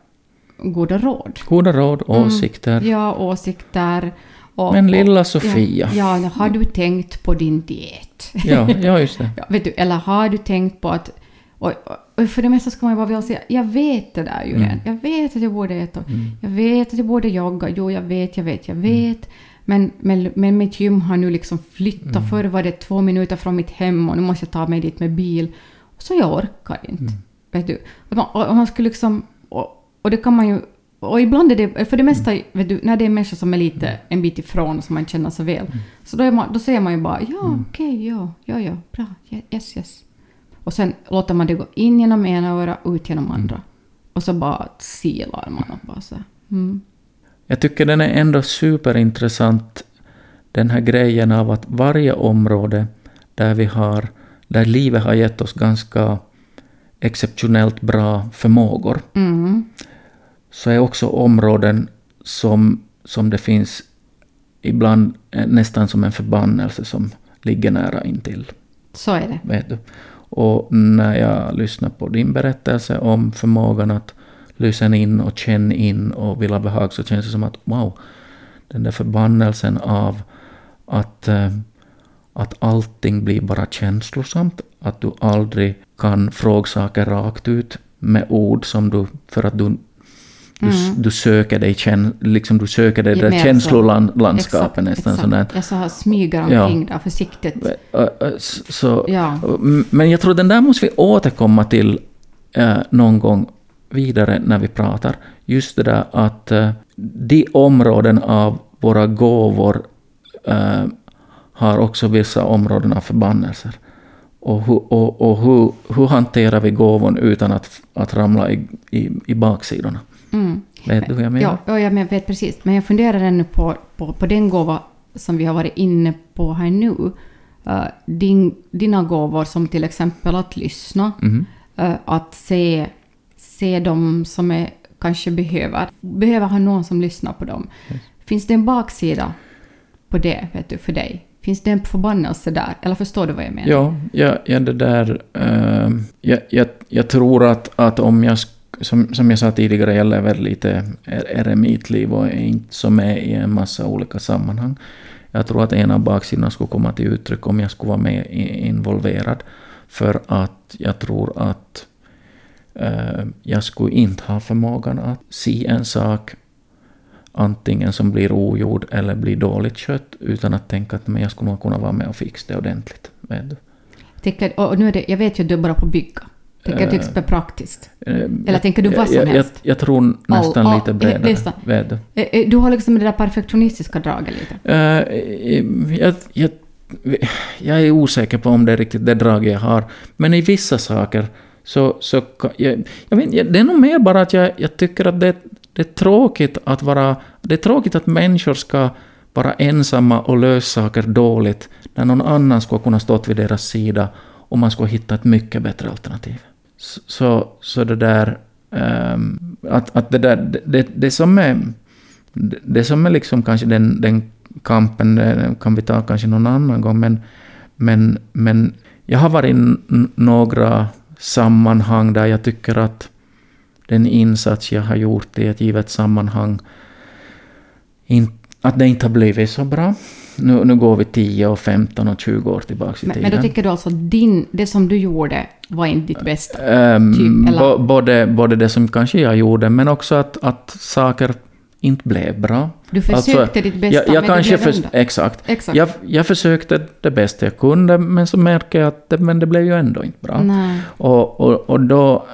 goda råd. Goda råd, åsikter. Mm, ja, åsikter. Och, Men lilla Sofia. Och, ja, ja, har du tänkt på din diet? Ja, ja just det. Ja, vet du, eller har du tänkt på att... Och, och för det mesta ska man ju bara vilja säga, jag vet det där ju mm. redan. Jag vet att jag borde äta. Mm. Jag vet att jag borde jogga. Jo, jag vet, jag vet, jag vet. Men, men, men mitt gym har nu liksom flyttat. Mm. Förr var det två minuter från mitt hem och nu måste jag ta mig dit med bil. Så jag orkar inte. Mm. Vet du? Och man, och man skulle liksom... Och, och det kan man ju... Och ibland är det... För det mesta, mm. vet du, när det är människor som är lite en bit ifrån och som man känner så väl. Mm. Så då, är man, då säger man ju bara, ja, mm. okej, okay, ja, ja, ja, bra, yes, yes. Och sen låter man det gå in genom ena öra och ut genom andra. Mm. Och så bara silar man och bara så. Mm. Jag tycker den är ändå superintressant, den här grejen av att varje område där vi har, där livet har gett oss ganska exceptionellt bra förmågor, mm. så är också områden som, som det finns ibland nästan som en förbannelse som ligger nära intill. Så är det. Vet du? Och när jag lyssnar på din berättelse om förmågan att lyssna in och känna in och vilja behag, så känns det som att wow, den där förbannelsen av att, att allting blir bara känslosamt, att du aldrig kan fråga saker rakt ut med ord som du, för att du, mm. du, du söker dig, liksom du söker dig där känslolandskapet nästan. Exakt. Sådär. Jag så här smyger omkring ja. där försiktigt. Så, ja. Men jag tror den där måste vi återkomma till eh, någon gång vidare när vi pratar. Just det där att uh, de områden av våra gåvor uh, har också vissa områden av förbannelser. Och, hu, och, och hu, hur hanterar vi gåvor utan att, att ramla i, i, i baksidorna? Mm. Vet du hur jag menar? Ja, jag vet precis. Men jag funderar ännu på, på, på den gåva som vi har varit inne på här nu. Uh, din, dina gåvor som till exempel att lyssna, mm. uh, att se... se de som är, kanske behöver. Behöver ha någon som lyssnar på dem. Yes. Finns det en baksida på det, vet du, för dig? Finns det en förbannelse där? Eller förstår du vad jag menar? Ja, ja, ja det där... Uh, jag, jag, jag tror att, att om jag som, som jag sa tidigare, jag lever lite eremitliv och är inte så med i en massa olika sammanhang. Jag tror att en av baksidan skulle komma till uttryck om jag skulle vara med involverad, för att jag tror att eh, jag skulle inte ha förmågan att se en sak antingen som blir ogjord eller blir dåligt skött utan att tänka att men jag skulle nog kunna vara med och fixa det ordentligt. Med. Tänker, och nu är det, jag vet ju att du är bara på bygga. Tänker du exempel praktiskt? Eller tänker du vad som jag, helst? Jag, jag tror nästan oh, oh, lite bredare. Du har liksom det där perfektionistiska draget lite. Uh, jag, jag, jag är osäker på om det är riktigt det draget jag har. Men i vissa saker så... så jag, jag vet, det är nog mer bara att jag, jag tycker att det, det, är tråkigt att vara, det är tråkigt att människor ska vara ensamma och lösa saker dåligt när någon annan ska kunna stå vid deras sida och man ska hitta ett mycket bättre alternativ. Så, så det där... Um, att, att det, där det, det som är... Det som är liksom kanske den, den kampen, den kan vi ta kanske någon annan gång, men, men, men jag har varit i n- några sammanhang där jag tycker att den insats jag har gjort i ett givet sammanhang in, att det inte har blivit så bra. Nu, nu går vi tio och femton och tjugo år tillbaka i tiden. Men, men då tycker du alltså din, det som du gjorde var inte ditt bästa? Um, typ, bo, både, både det som kanske jag gjorde, men också att, att saker inte blev bra. Du försökte alltså, ditt bästa, jag, jag men kanske det blev ändå. Exakt. exakt. Jag, jag försökte det bästa jag kunde, men så märker jag att det, men det blev ju ändå inte bra. Och, och, och, då,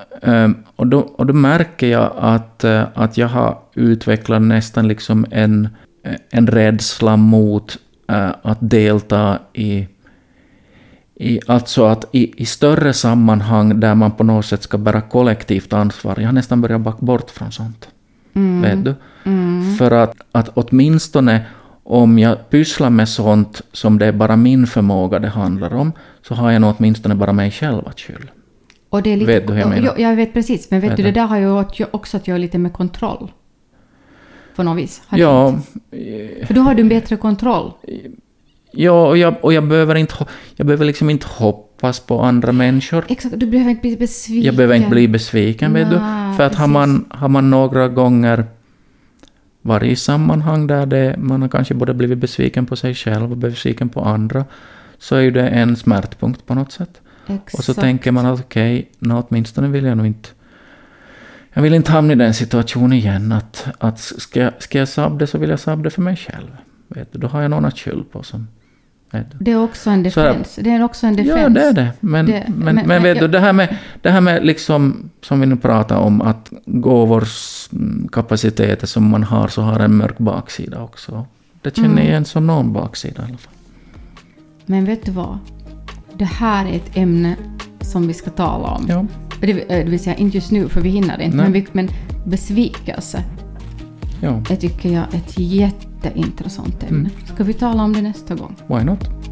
och, då, och då märker jag att, att jag har utvecklat nästan liksom en, en rädsla mot att delta i, i, alltså att i, i större sammanhang där man på något sätt ska bära kollektivt ansvar. Jag har nästan börjat backa bort från sånt. Mm. Vet du? Mm. För att, att åtminstone om jag pysslar med sånt som det är bara min förmåga det handlar om, så har jag nog åtminstone bara mig själv att skylla. Och det är lite, vet du hur jag menar? Jag vet precis, men vet, vet du, det där har ju också att göra lite med kontroll. På något vis. Ja. För då har du en bättre kontroll. Ja, och jag, och jag behöver inte, jag behöver liksom inte hoppas på andra människor. Exakt, du behöver inte bli besviken. Jag behöver inte bli besviken, vet du. För att har man, har man några gånger varit i sammanhang där det, man har kanske både blivit besviken på sig själv och besviken på andra, så är det en smärtpunkt på något sätt. Exakt. Och så tänker man att okej, okay, åtminstone vill jag nog inte Jag vill inte hamna i den situationen igen att, att ska, jag, ska jag sabba det så vill jag sabba det för mig själv. Vet du, då har jag någon att skylla på. Som, det är också en defens. Det är också en defens. Ja, det är det. Men, det, men, men, men, men vet jag, du, det här med, det här med liksom, som vi nu pratar om, att gåvors kapaciteter som man har så har en mörk baksida också. Det känner mm. jag igen som någon baksida i alla fall. Men vet du vad? Det här är ett ämne som vi ska tala om. Ja. Det vill, det vill säga inte just nu, för vi hinner det inte, men, men besvikelse. Ja. Det tycker jag är ett jätteintressant ämne. Mm. Ska vi tala om det nästa gång? Why not?